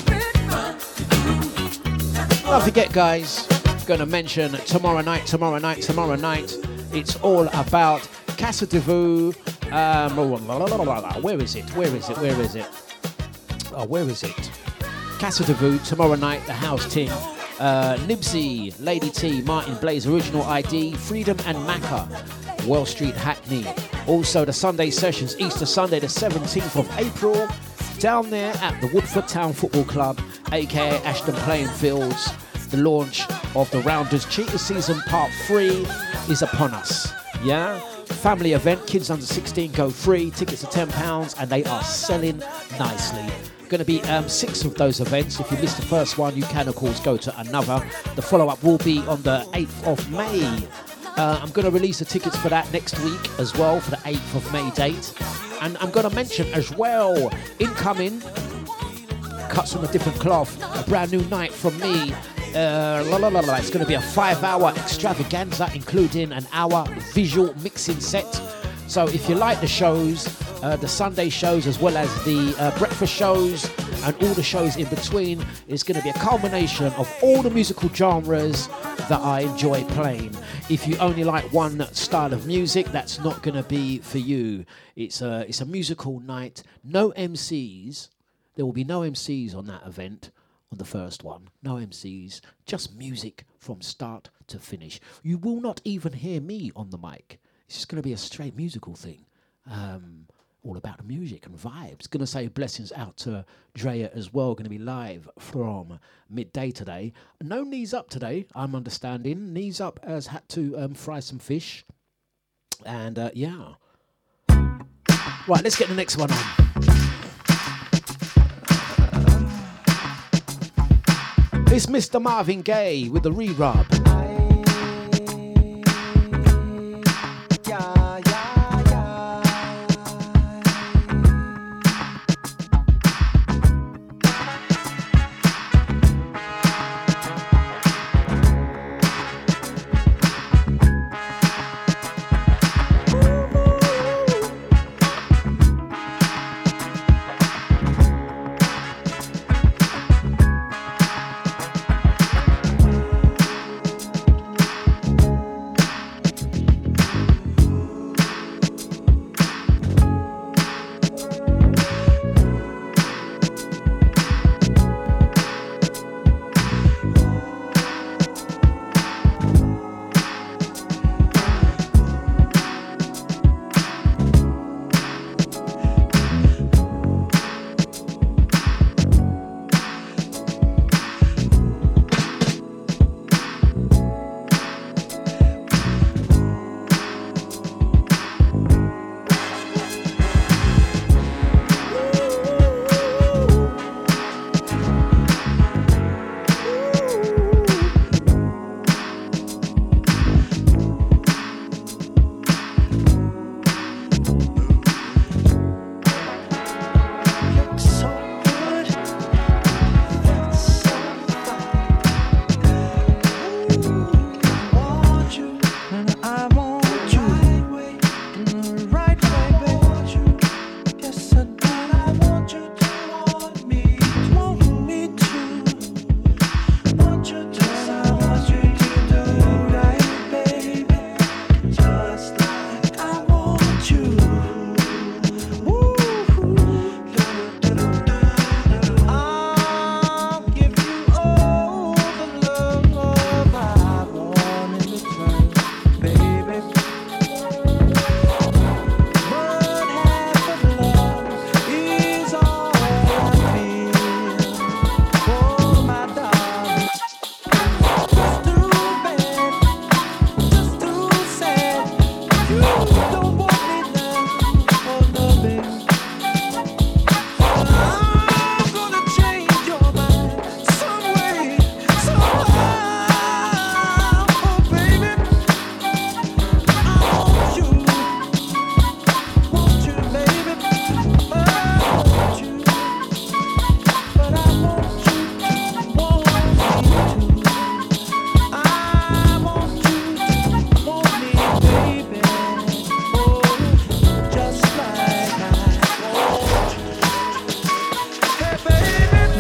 Don't forget, guys, going to mention tomorrow night, tomorrow night, tomorrow night. It's all about Casa de Vu. Um, where is it? Where is it? Where is it? Oh, where is it? Casa de Vu, tomorrow night, the house team. Uh, Nibsy, Lady T, Martin Blaze, Original I D, Freedom and Maka, Wall Street Hackney. Also the Sunday sessions, Easter Sunday the seventeenth of April, down there at the Woodford Town Football Club, aka Ashton Playing Fields. The launch of the Rounders Cheetah season part three is upon us. Yeah? Family event, kids under sixteen go free, tickets are ten pounds and they are selling nicely. Going to be um, six of those events. If you missed the first one, you can of course go to another. The follow-up will be on the eighth of May. Uh, I'm going to release the tickets for that next week as well, for the eighth of May date. And I'm going to mention as well, incoming cuts from a different cloth, a brand new night from me. Uh, la, la, la, la. It's going to be a five-hour extravaganza, including an hour visual mixing set. So if you like the shows, uh, the Sunday shows as well as the uh, breakfast shows and all the shows in between, it's going to be a culmination of all the musical genres that I enjoy playing. If you only like one style of music, that's not going to be for you. It's a, it's a musical night. No M Cs. There will be no M Cs on that event. On the first one, no M Cs, just music from start to finish. You will not even hear me on the mic. It's just going to be a straight musical thing, um, all about the music and vibes. Going to say blessings out to Drea as well. Going to be live from midday today. No knees up today, I'm understanding. Knees up has had to um, fry some fish. And uh, yeah. Right, let's get the next one on. It's Mister Marvin Gaye with the re-rub.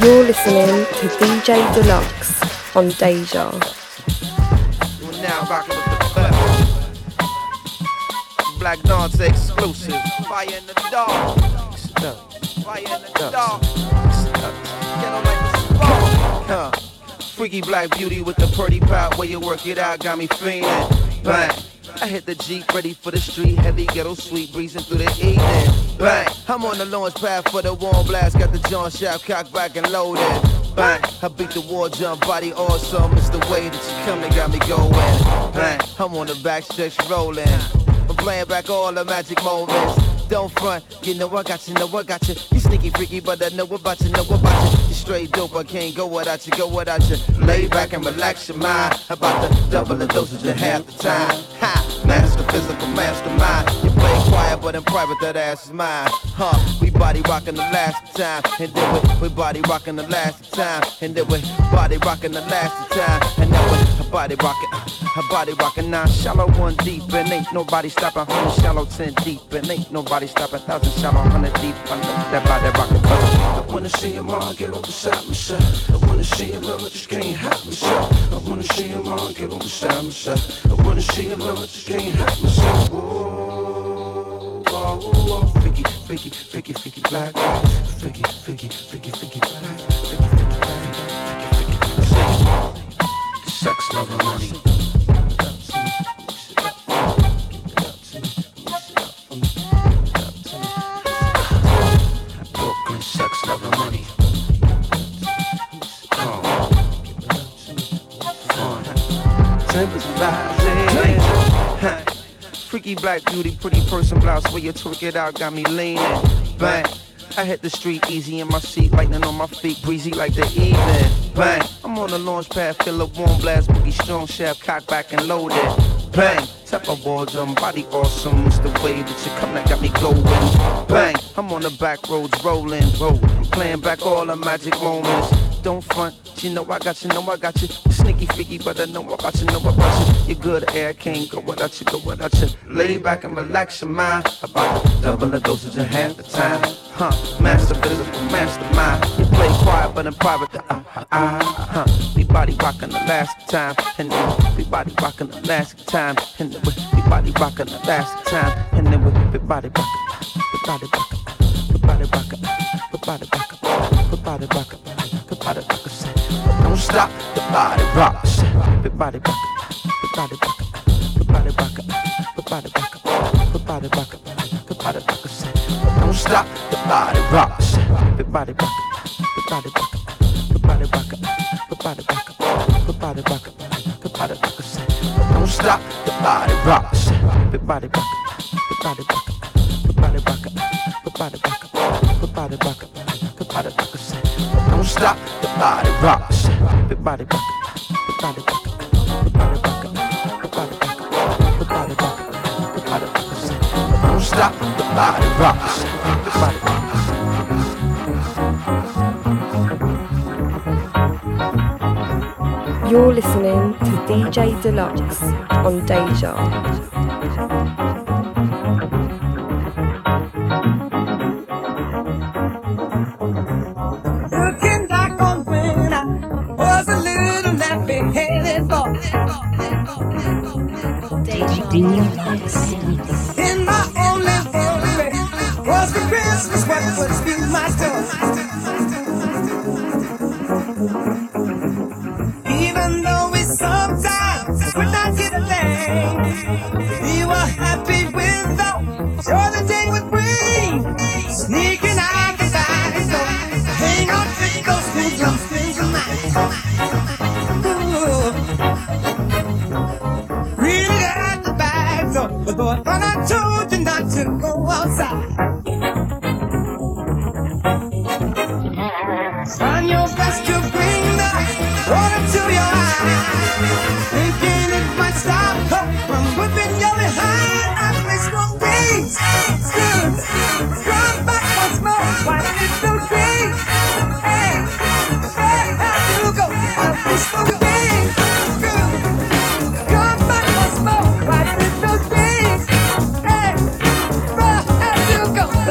You're listening to D J Dlux on Deja. You're now rocking with the first Black Dance exclusive. Fire in the dark. Fire in the dark. Get on like this ball. Huh. Freaky black beauty with the pretty pop. Where you work it out got me feeling. Bang. I hit the Jeep, ready for the street, heavy ghetto sweet, breezing through the evening. Bang, I'm on the launch pad for the warm blast, got the John Shaft cock back and loaded. Bang, I beat the wall jump, body awesome, it's the way that you come that got me going. Bang, I'm on the back stretch rolling, I'm playing back all the magic moments. Don't front, you know I got you, know I got you. You sneaky freaky, but I know about you, know about you. You straight dope, I can't go without you, go without you. Lay back and relax your mind. About to double the dosage of half the time. Ha! Master physical mastermind. You play quiet, but in private that ass is mine. Huh? We body rockin' the last time, and then we, we body rockin' the last time, and then we body rockin' the last time, and then we body rockin'. Her body rockin' nine shallow, one deep, and ain't nobody stoppin'. One shallow, ten deep, and ain't nobody stoppin'. Thousand shallow, hundred deep, I know that body rockin'. I wanna see your mom get on beside myself. I wanna see your mama just can't hide myself. I wanna see your mom get on beside myself. I wanna see your mama just can't hide myself. Whoa, whoa, whoa, freaky, freaky, freaky, freaky black, freaky, freaky, freaky, freaky black, freaky, freaky, freaky, freaky, freaky. Sex, love, and money. Freaky black beauty, pretty person blouse. Where you twerk it out, got me leaning. Bang, I hit the street easy in my seat. Lightning on my feet, breezy like the evening. Bang, I'm on the launch pad, fill up warm blast. Boogie strong, shaft cock back and loaded. Bang, tap my balls, um, body awesome. It's the way that you come that got me going. Bang, I'm on the back roads, rolling, rolling. Playing back all the magic moments. Don't front, you know I got you, know I got you. You're sneaky, freaky, but I know I got you, know I got you. You're good air, can't go without you, go without you. Lay back and relax your mind. About to double the dosage of half the time. Huh, master physical mastermind. You play quiet, but in private, the uh, uh, uh, huh. We body rockin' the last time, and then we body rockin' the last time, and then we body rockin' the last time, and then we body rockin', we body rockin', we body rockin', we body rockin', we body rockin'. Don't stop the body rocks. The body rock, the body rock, the body rock, the body rock, the body rock, the body rock. Don't stop the body rocks. The body rock, the body rock, the body rock, the body rock, the body rock, the body rock. Don't stop the body rocks. The body rock, the body rock, the body rock, the body rock, the body rock, the body rock. Don't stop the body rocks. The body rock, the body rock, the body rock, the body rock, the body rock, the body rock. Don't stop the body rocks. The body rocks. You're listening to D J Dlux on Deja. In my own little way, was for Christmas what would be my story. Even though we sometimes would not get along, we were happy with the joy the day would bring. Sneaking out the back door, hang on to those things, those things of mine. Really got the bags on, but boy, when I told you not to go outside. Trying your best to bring the water to your eyes, thinking it might stop her from whipping your behind. I miss no wings, good, come back once more, why did the things? Hey, hey, how do you go? I miss no wings, good. Why did those things, hey, where had you go? The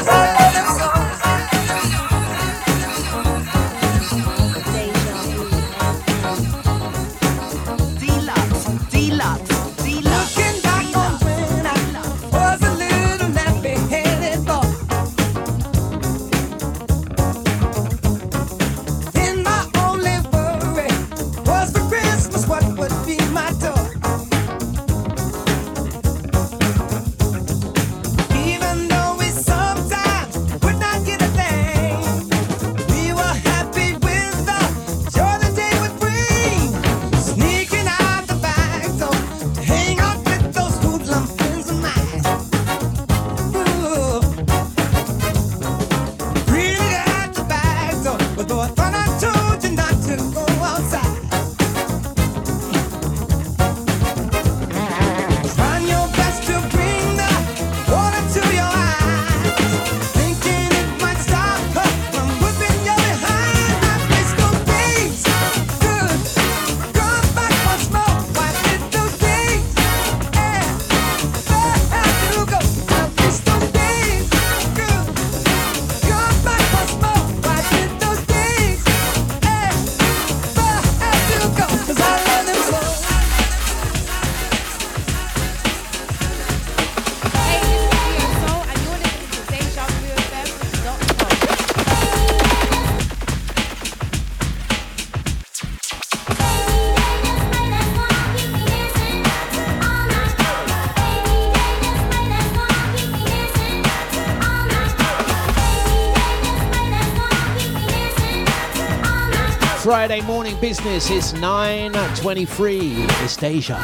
Friday morning business. It's nine twenty-three. It's Deja.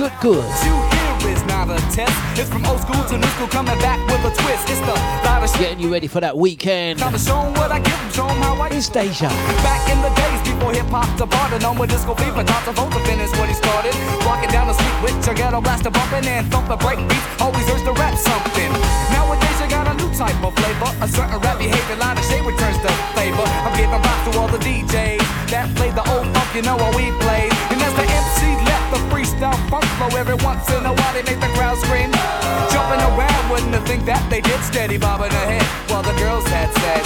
Good, good. It's not a test. It's from old school to new school, coming back with a twist. It's the lot of getting you ready for that weekend. I'm showing what I give, showing how I. It's Deja. Back in the days before hip hop departed, on with disco fever, Doctor Volta finish what he started. Walking down the street with your ghetto blaster bumping and thumping break beats, always urge to rap something. Nowadays you got a new type of flavor, a certain rap behavior, line of shade returns the favor. I'm giving rock to all the D Js that play the old funk, you know what we played. And that's the M C left the freestyle funk flow every once in a while. They make the crowd scream, jumping around, wouldn't have think that they did. Steady bobbing her head while the girls had said,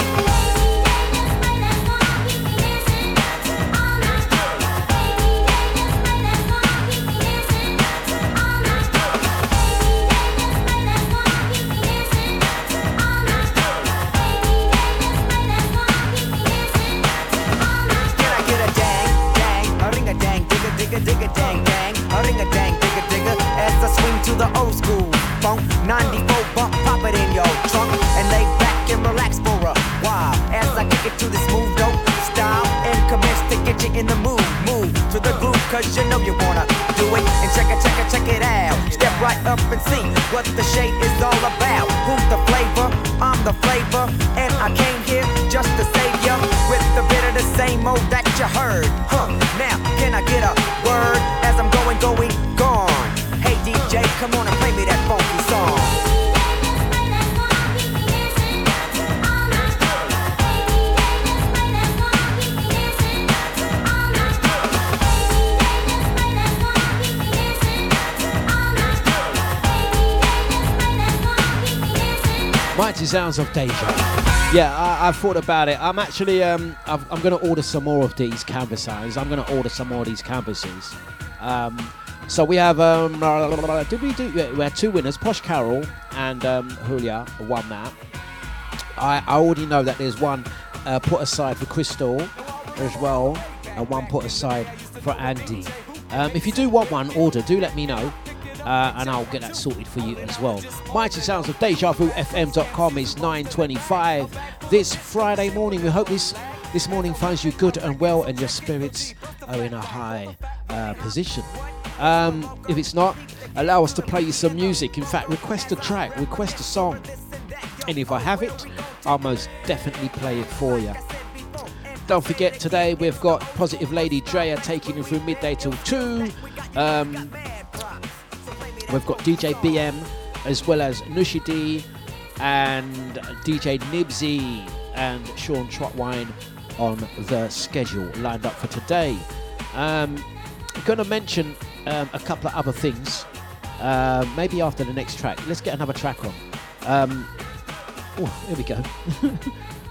can I get a dang, dang, a ring a dang, digga, digga, digga, dang, dang, a ring a dang, digga, digga. As I swing to the old school funk, ninety-four bump, pop it in your trunk, and lay back and relax for a while, as I kick it to this move, dope style, and commence to get you in the mood, move to the groove, cause you know you wanna do it, and check it, check it, check it out, step right up and see what the shade is all about, who's the flavor, I'm the flavor, and I came here just to save you, with the bit of the same old that you heard, huh, now can I get a word, as I'm going, going, gone. Hey D J, come on and play me that funky song. Mighty sounds of Deja. Yeah, I, I've thought about it. I'm actually, um, I've, I'm going to order some more of these canvases. I'm going to order some more of these canvases. Um, So we have um, did we do? We had two winners, Posh Carol and um, Julia won that. I, I already know that there's one uh, put aside for Crystal as well, and one put aside for Andy. Um, if you do want one, order. Do let me know, uh, and I'll get that sorted for you as well. Mighty sounds of Deja Vu F M dot com is nine twenty-five this Friday morning. We hope this. This morning finds you good and well, and your spirits are in a high uh, position. Um, if it's not, allow us to play you some music. In fact, request a track, request a song. And if I have it, I'll most definitely play it for you. Don't forget, today we've got Positive Lady Drea taking you through midday till two. Um, we've got D J B M, as well as Nushi D and D J Nibsy and Sean Trotwine on the schedule lined up for today. Um, I'm going to mention um, a couple of other things, uh, maybe after the next track. Let's get another track on. Um, oh, here we go.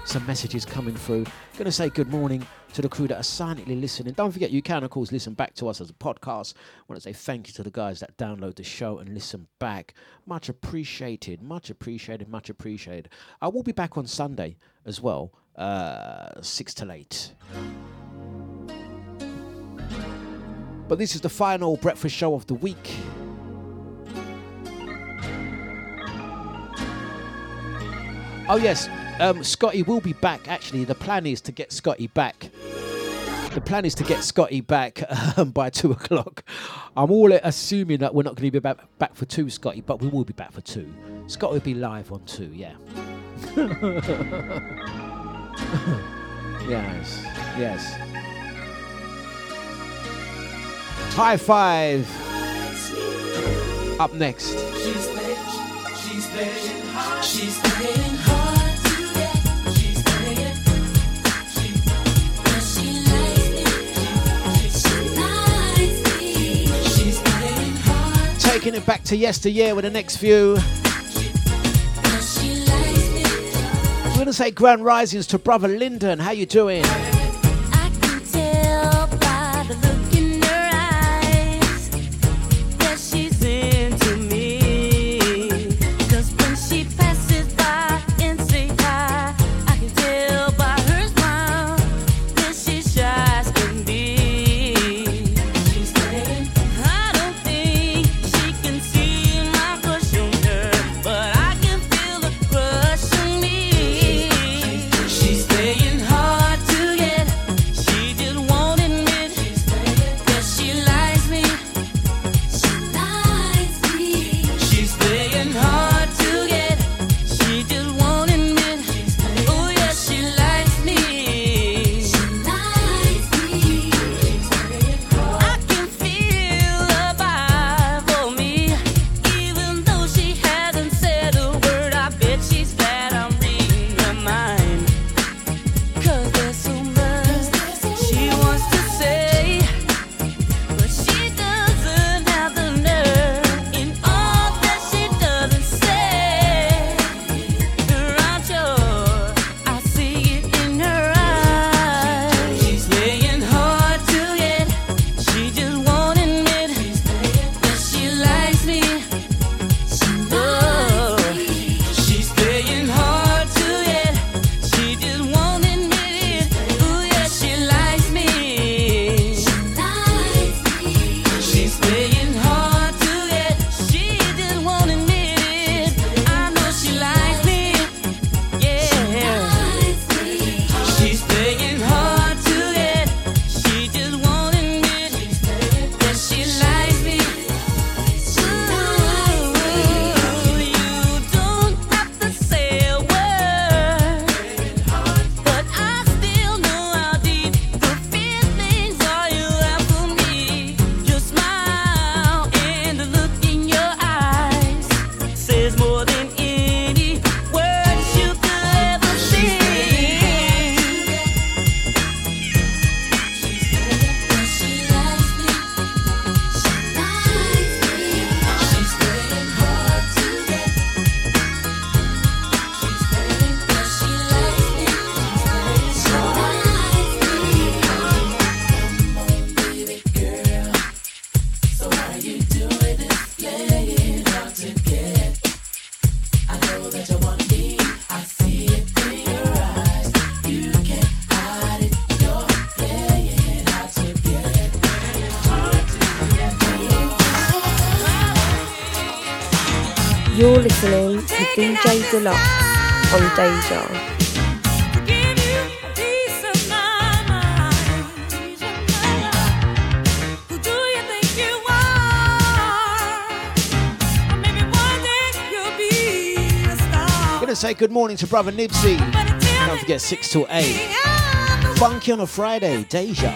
Some messages coming through. Going to say good morning to the crew that are silently listening. Don't forget, you can, of course, listen back to us as a podcast. I want to say thank you to the guys that download the show and listen back. Much appreciated, much appreciated, much appreciated. I will be back on Sunday as well, uh, six till eight. But this is the final breakfast show of the week. Oh, yes. Um, Scotty will be back, actually. The plan is to get Scotty back. The plan is to get Scotty back um, by two o'clock. I'm all assuming that we're not going to be back, back for two, Scotty, but we will be back for two. Scotty will be live on two, yeah. Yes, yes. High five. Up next. She's playing, she's playing hard. She's playing hard. Taking it back to yesteryear with the next few. We're going to say grand risings to brother Lyndon. How you doing? I can tell by the look in her eyes that she's into me. Because when she passes by and says hi, I can tell by her smile that she's shy as can be. She's saying, I don't think she can see my crush on her, but I can feel the crush on me. She's staying hard to get. D J Dlux on Deja. I'm gonna say good morning to brother Nibsy. Don't forget six till eight. Funky on a Friday, Deja.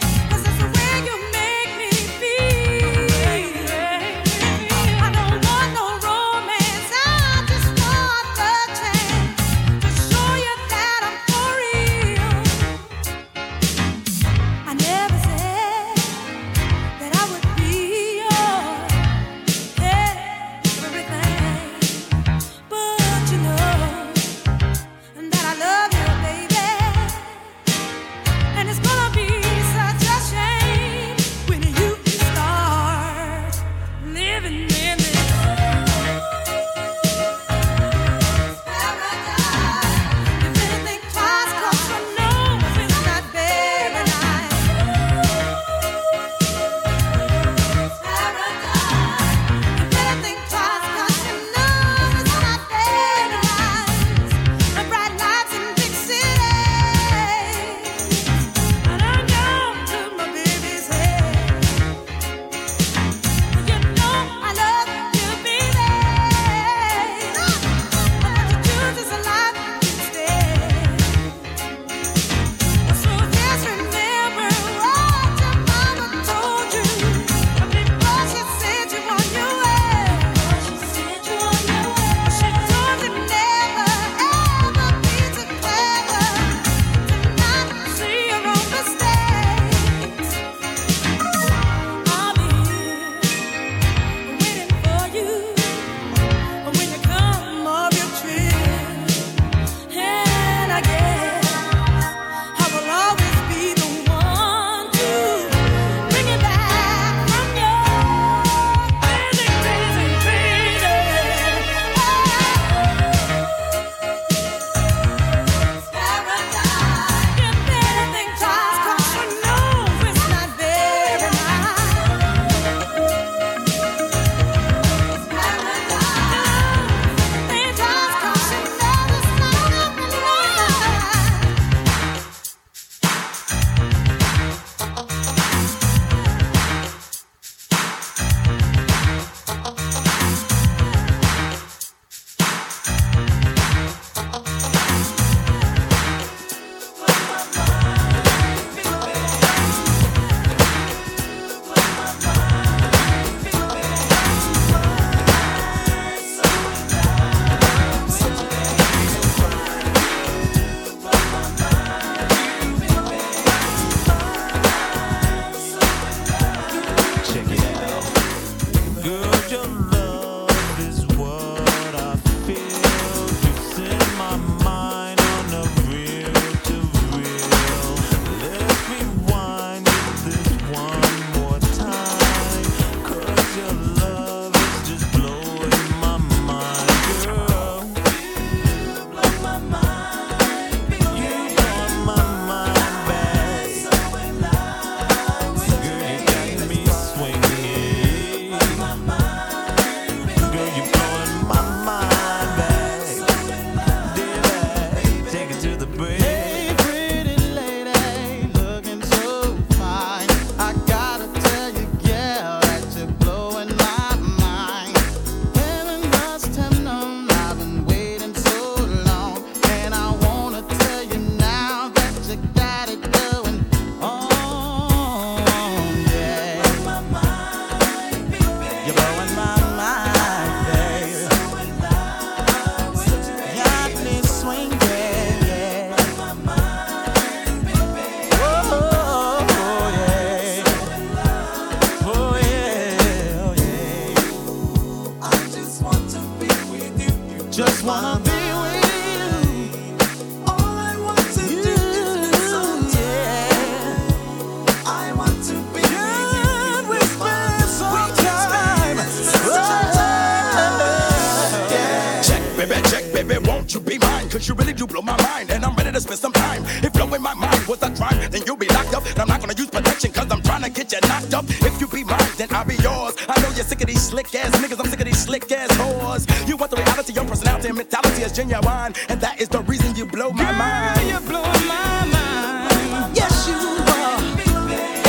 Get you knocked up. If you be mine, then I'll be yours. I know you're sick of these slick ass niggas. I'm sick of these these slick ass whores. You want the reality, your personality and mentality is genuine, and that is the reason you blow my Girl, mind. You blow my mind. Yes, you are.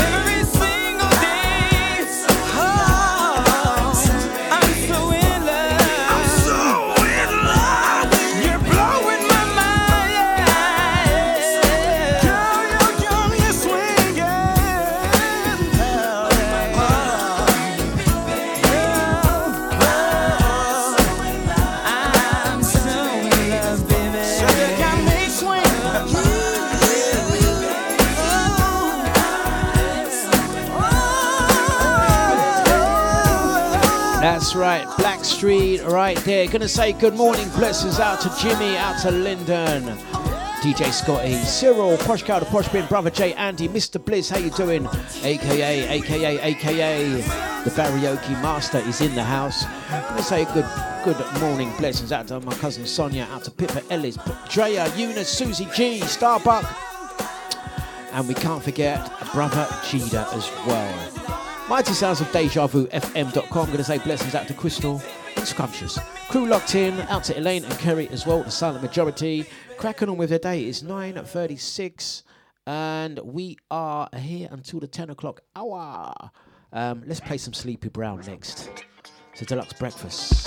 Every single day. Oh, I'm so in love. I'm so in love. You're blowing my mind. Girl, you're young, you're swinging. Oh, oh. I'm so in love, baby. So you got me swinging. That's right, Blackstreet right there. Gonna say good morning, blessings out to Jimmy, out to Lyndon, D J Scotty, Cyril, Posh Cow to Posh Bin, Brother J, Andy, Mister Bliss, how you doing? A K A, A K A, A K A, the Barioki Master is in the house. Gonna say good good morning, blessings out to my cousin Sonia, out to Pippa Ellis, Drea, Eunice, Susie G, Starbuck, and we can't forget Brother Cheetah as well. Mighty sounds of deja vu f m dot com. Going to say blessings out to Crystal and Scrumptious. Crew locked in, out to Elaine and Kerry as well, the silent majority. Cracking on with their day. It's nine thirty-six and we are here until the ten o'clock hour. Um, let's play some Sleepy Brown next. It's a deluxe breakfast.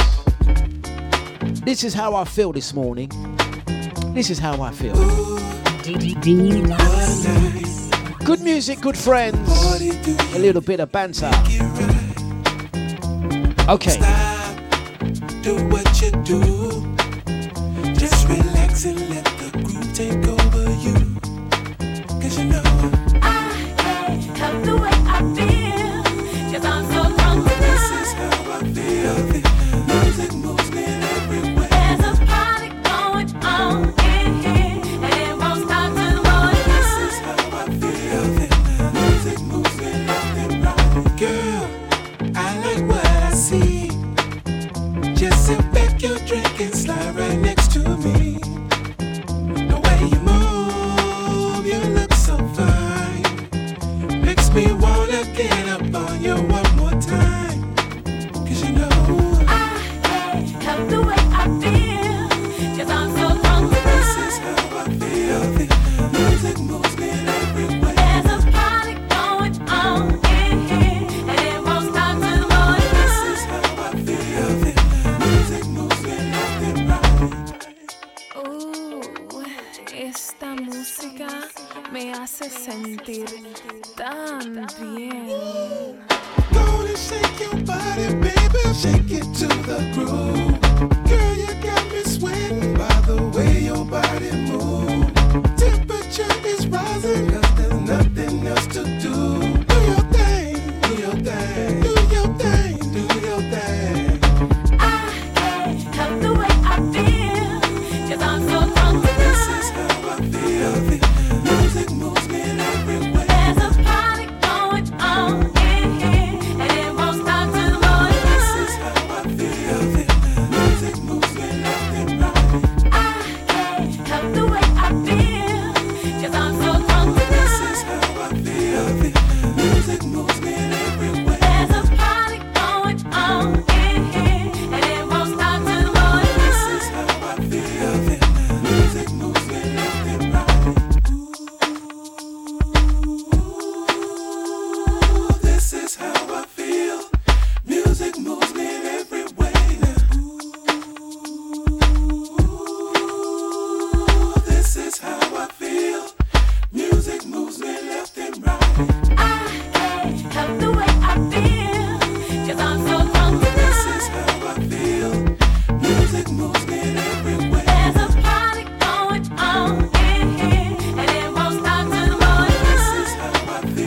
This is how I feel this morning. This is how I feel. Ooh, good music, good friends, a little bit of banter. Okay. Stop, do what you do. Just relax and let the groove take over you. Cause you know I can't help the way I feel. Cause I'm so drunk tonight. This is how I feel. The music moves me everywhere. There's a party going on in here and it won't stop till the morning. This is how I feel. Girl, I like what I see. Just sit back, your drink and slide right next to me. The way you move, you look so fine. Makes me wanna get up on you one more time. Cause you know I can't help the way I feel. Cause I'm so drunk tonight. This is how I feel. Music moves me everywhere. There's a party going on. Me hace sentir tan bien. Go and shake your body, baby. Shake it to the groove. Girl, you got me sweating by the way your body moves. Temperature is rising, cause there's nothing else to do. Do your thing, do your thing, do your thing, do your thing. I can't help the way I feel. Cause I'm so drunk tonight. This is how I feel. Music moves me everywhere. There's a party going on in here, and it won't stop till the morning. This is how I feel. Music moves me left and right. I can't help the way I feel. Cause I'm so drunk tonight. This is how I feel. Music moves me everywhere. There's a party going on in here, and it won't stop till the morning. This is how I feel. Music moves me left and right.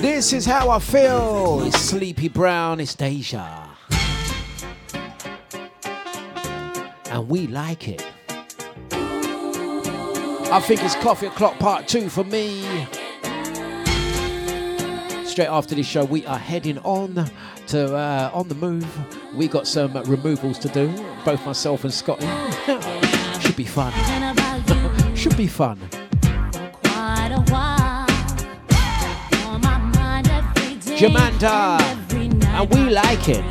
This is how I feel. It's Sleepy Brown, it's Deja. And we like it. I think it's Coffee O'Clock Part two for me. Straight after this show, we are heading on to uh, On The Move. We got some removals to do, both myself and Scotty. Should be fun. Should be fun. Jamanda, and we like it.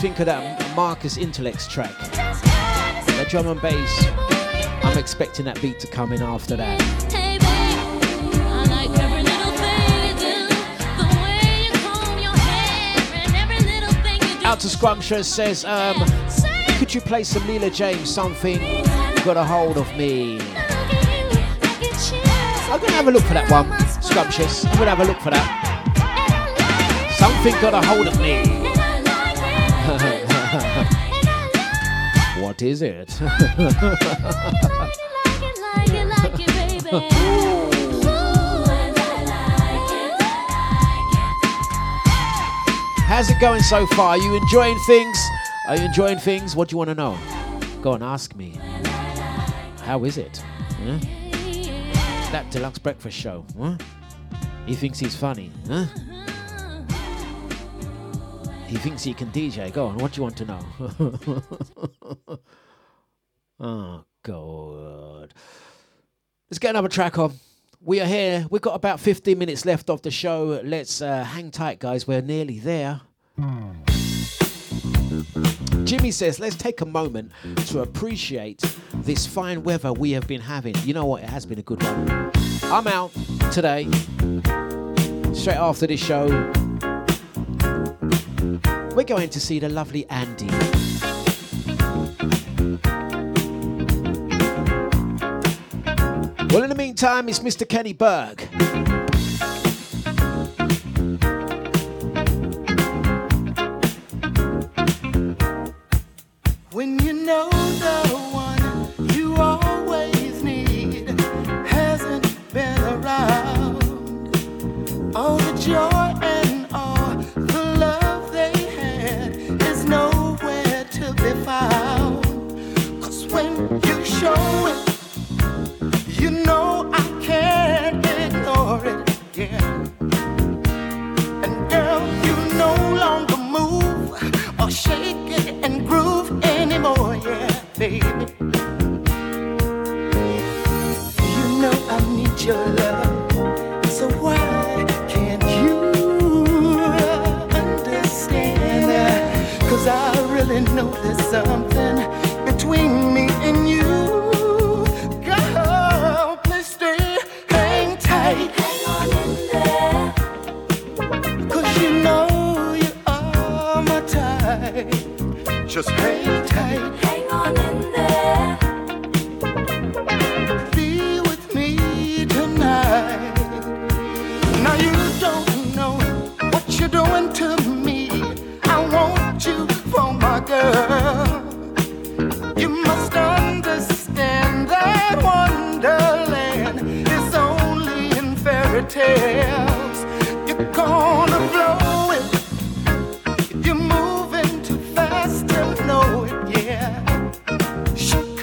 Think of that Marcus Intellects track, the drum and bass. I'm expecting that beat to come in after that. Out to Scrumptious says, um, could you play some Leela James, Something Got a Hold of Me? I'm gonna have a look for that one, Scrumptious. I'm gonna have a look for that. Something Got a Hold of Me. What is it? How's it going so far? Are you enjoying things? Are you enjoying things? What do you want to know? Go and ask me. How is it? Huh? That Deluxe Breakfast Show. Huh? He thinks he's funny. Huh? He thinks he can D J. Go on, what do you want to know? Oh, God. Let's get another track on. We are here. We've got about fifteen minutes left of the show. Let's uh, hang tight, guys. We're nearly there. Jimmy says, let's take a moment to appreciate this fine weather we have been having. You know what? It has been a good one. I'm out today. Straight after this show, we're going to see the lovely Andy. Well, in the meantime, it's Mister Kenny Berg. When you know the one you always need hasn't been around, all the joy and cause when you show it, you know I can't ignore it again. And girl, you no longer move or shake it and groove anymore, yeah, baby. You know I need your love, so why? I really know there's something between me and you. Girl, please stay, hang tight. Hang on in there. Cause you know you are my type. Just hang tight. Hang on in there. Be with me tonight. Now you don't know what you're doing to me. I want you. Oh my girl, you must understand that wonderland is only in fairy tales. You're gonna blow it if you're moving too fast to know it, yeah. Shook,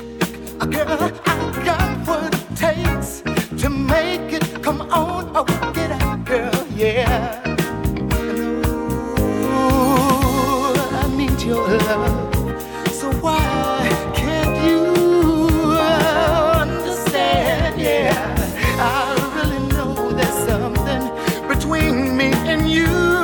girl, I got what it takes to make it come on. Oh, get out, girl, yeah. Your love, so why can't you understand? Yeah, I really know there's something between me and you.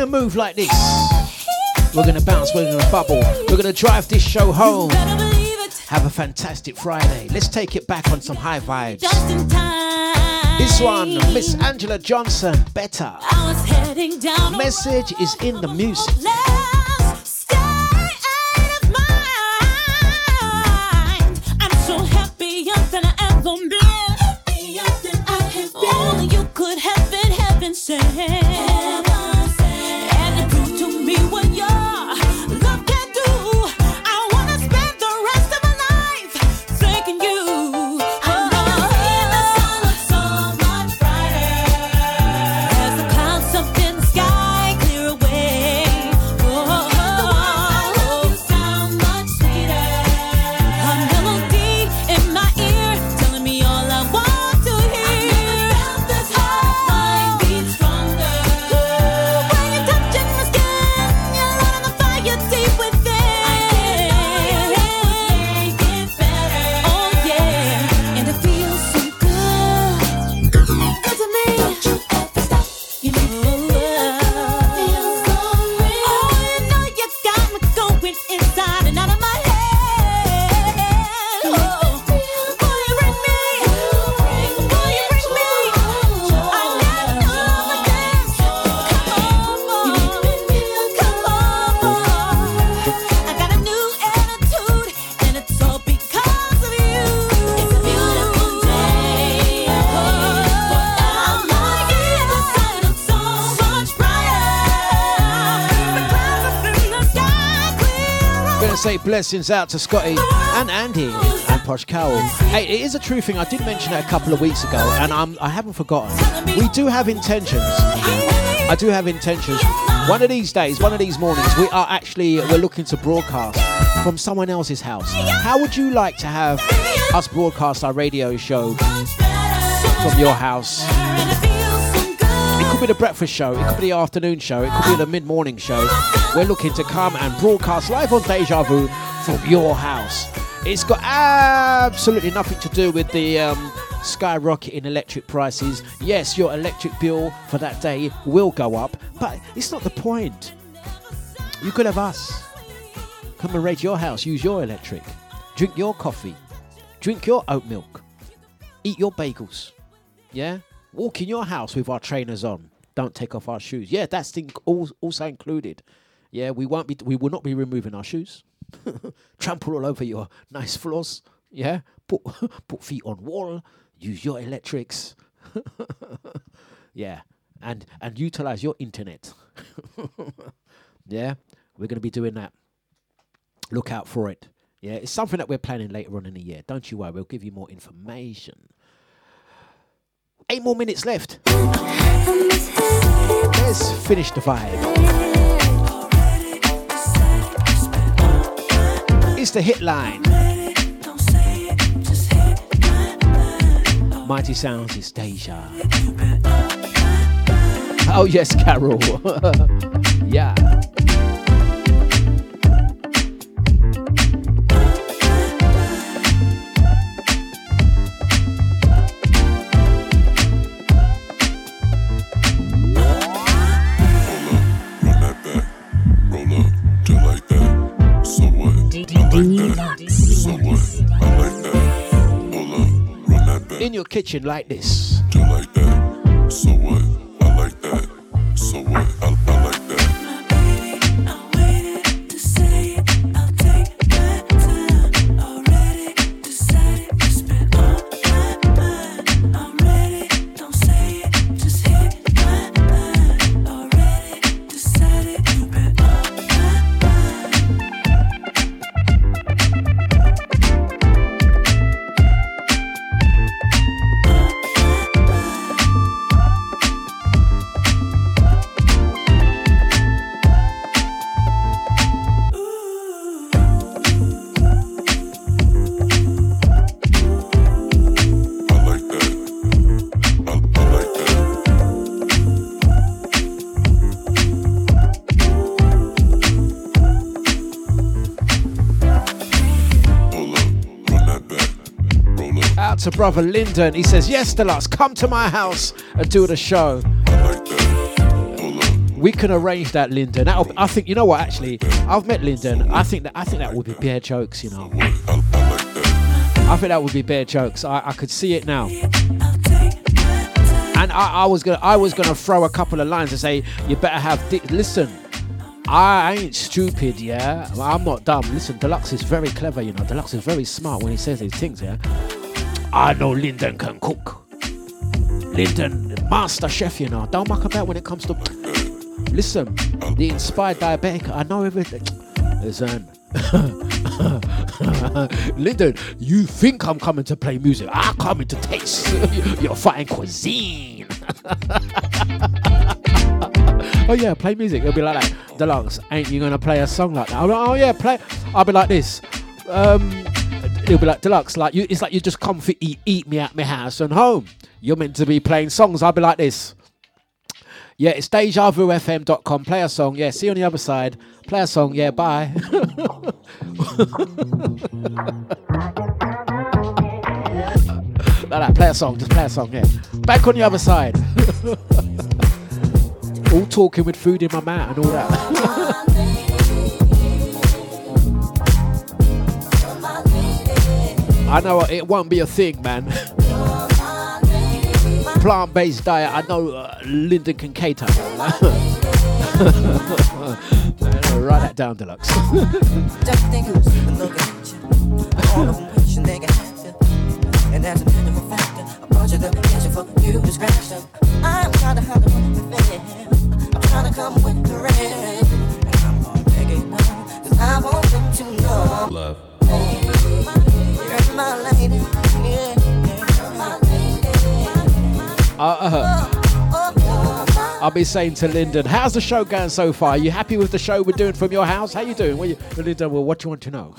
going to move like this. We're going to bounce, we're going to bubble. We're going to drive this show home. Have a fantastic Friday. Let's take it back on some high vibes. This one, Miss Angela Johnson, Better. The message is in the music. Blessings out to Scotty and Andy and Posh Cowell. Hey, it is a true thing. I did mention it a couple of weeks ago, and I'm, I haven't forgotten. We do have intentions. I do have intentions. One of these days, one of these mornings, we are actually we're looking to broadcast from someone else's house. How would you like to have us broadcast our radio show from your house? It could be the breakfast show, it could be the afternoon show, it could be the mid-morning show. We're looking to come and broadcast live on Deja Vu from your house. It's got absolutely nothing to do with the um, skyrocketing electric prices. Yes, your electric bill for that day will go up, but it's not the point. You could have us come and raid your house, use your electric, drink your coffee, drink your oat milk, eat your bagels, yeah? Walk in your house with our trainers on. Don't take off our shoes. Yeah, that's thing all, also included. Yeah, we won't be. We will not be removing our shoes. Trample all over your nice floors. Yeah, put put feet on wall. Use your electrics. Yeah, and and utilize your internet. Yeah, we're gonna be doing that. Look out for it. Yeah, it's something that we're planning later on in the year. Don't you worry. We'll give you more information. Eight more minutes left. Let's finish the vibe. It's the hit line. Mighty Sounds is Deja. Oh yes, Carol. Yeah. In your kitchen like this. Do like that. So what? I like that. So what? I, I like that. My baby, I waited to say it. I'll take my time. Already decided to spend all my mind. I'm ready. Don't say it. Just hit my mind. Already decided to spend all my mind. To brother Lyndon, he says, yes, Deluxe, come to my house and do the show. I like that. We can arrange that, Lyndon. That'll, I think, you know what, actually, I've met Lyndon. I think that I think that would be bare jokes, you know. I think that would be bare jokes. I, I could see it now. And I, I was gonna I was gonna throw a couple of lines and say, you better have di- listen. I ain't stupid, yeah. I'm not dumb. Listen, Dlux is very clever, you know. Dlux is very smart when he says these things, yeah. I know Lyndon can cook. Lyndon, master chef, you know. Don't muck about when it comes to. Listen, the inspired diabetic. I know everything. Listen, Lyndon, you think I'm coming to play music? I'm coming to taste your fine cuisine. Oh yeah, play music. It'll be like that. Dlux, ain't you gonna play a song like that? I'm like, oh yeah, play. I'll be like this. Um, it'll be like Dlux. Like you, it's like you just come for eat, eat me at my house and home. You're meant to be playing songs. I'll be like this. Yeah, it's deja vu f m dot com. Play a song. Yeah, see you on the other side. Play a song. Yeah, bye. Like that. Play a song. Just play a song. Yeah. Back on the other side. All talking with food in my mouth and all that. I know it won't be a thing, man. Plant-based diet, I know uh, Lyndon can cater. Write that down, Dlux. I'm trying to have a trying to come with the red, and I'm all begging now, cause I want them to know. Love. You're my lady, yeah. You're my lady. Uh-huh. I'll be saying to Lyndon, how's the show going so far? Are you happy with the show we're doing from your house? How you doing? Well, you, Lyndon, well, what do you want to know?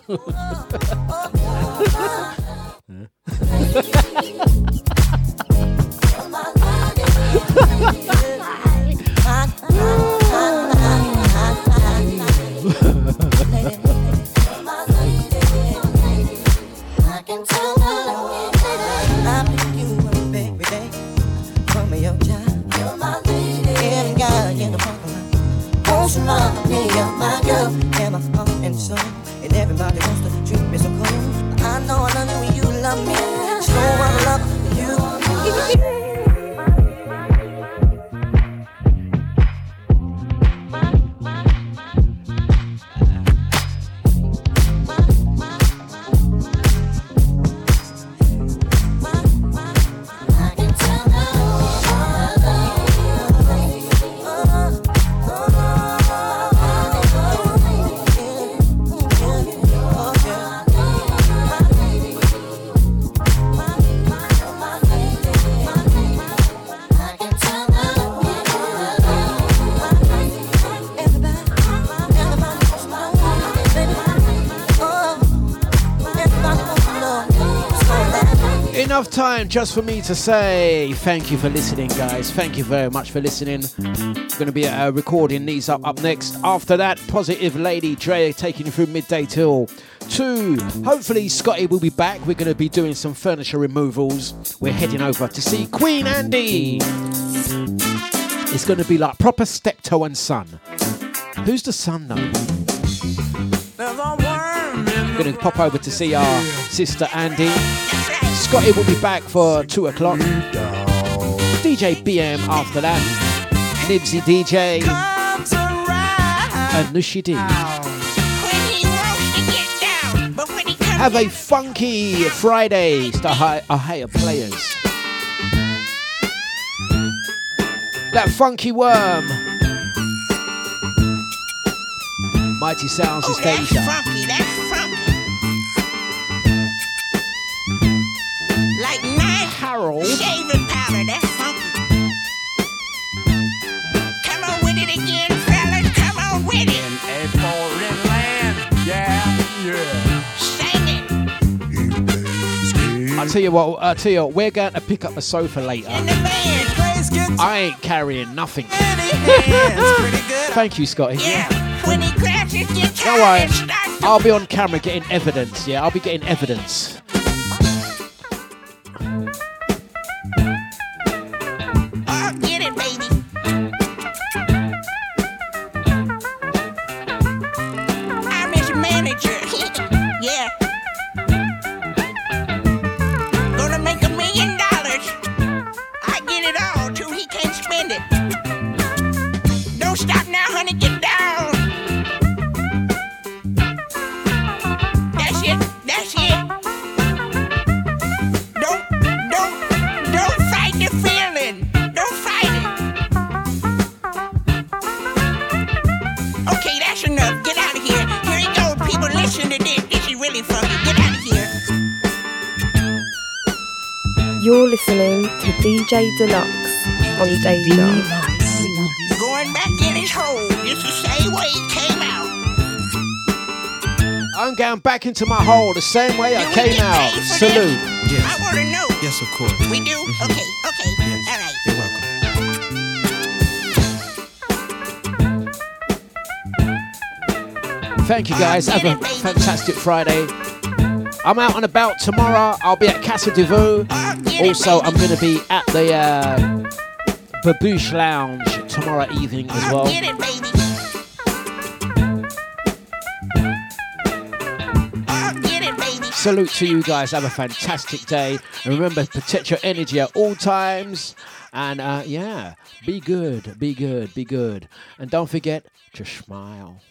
Time just for me to say thank you for listening, guys. Thank you very much for listening. Going to be uh, recording these up up next. After that, Positive Lady Dre taking you through midday till two. Hopefully Scotty will be back. We're going to be doing some furniture removals. We're heading over to see Queen Andy. It's going to be like proper Steptoe and Son. Who's the son though? Going to pop over to see our sister Andy. Scotty will be back for two o'clock. D J B M after that. Nibsy D J. And Nushi D. Have a funky Friday to our higher players. That funky worm. Mighty Sounds is Deja. Like night Harold shaving powder, that's funky. Come on with it again, fellas, come on with it. In a foreign land, yeah, yeah. Sing it. I'll tell you what, I'll tell you what, we're going to pick up a sofa later. In the band, I ain't carrying nothing. Thank you, Scotty. Yeah, when he grabs it, you can't. All right, I'll be on camera getting evidence, yeah, I'll be getting evidence. You're listening to D J Dlux on Deja. Going back in his hole, it's the same way it came out. I'm going back into my hole the same way I came out. Salute. Yes. I want to know. Yes, of course. We do? Mm-hmm. Okay, okay. Yes. All right. You're welcome. Thank you guys, have a fantastic Friday. I'm out and about tomorrow. I'll be at Casa de Vu. Also, I'm going to be at the uh, Babouche Lounge tomorrow evening as well. Salute to you guys, have a fantastic day. And remember, protect your energy at all times. And uh, yeah, be good, be good, be good. And don't forget to smile.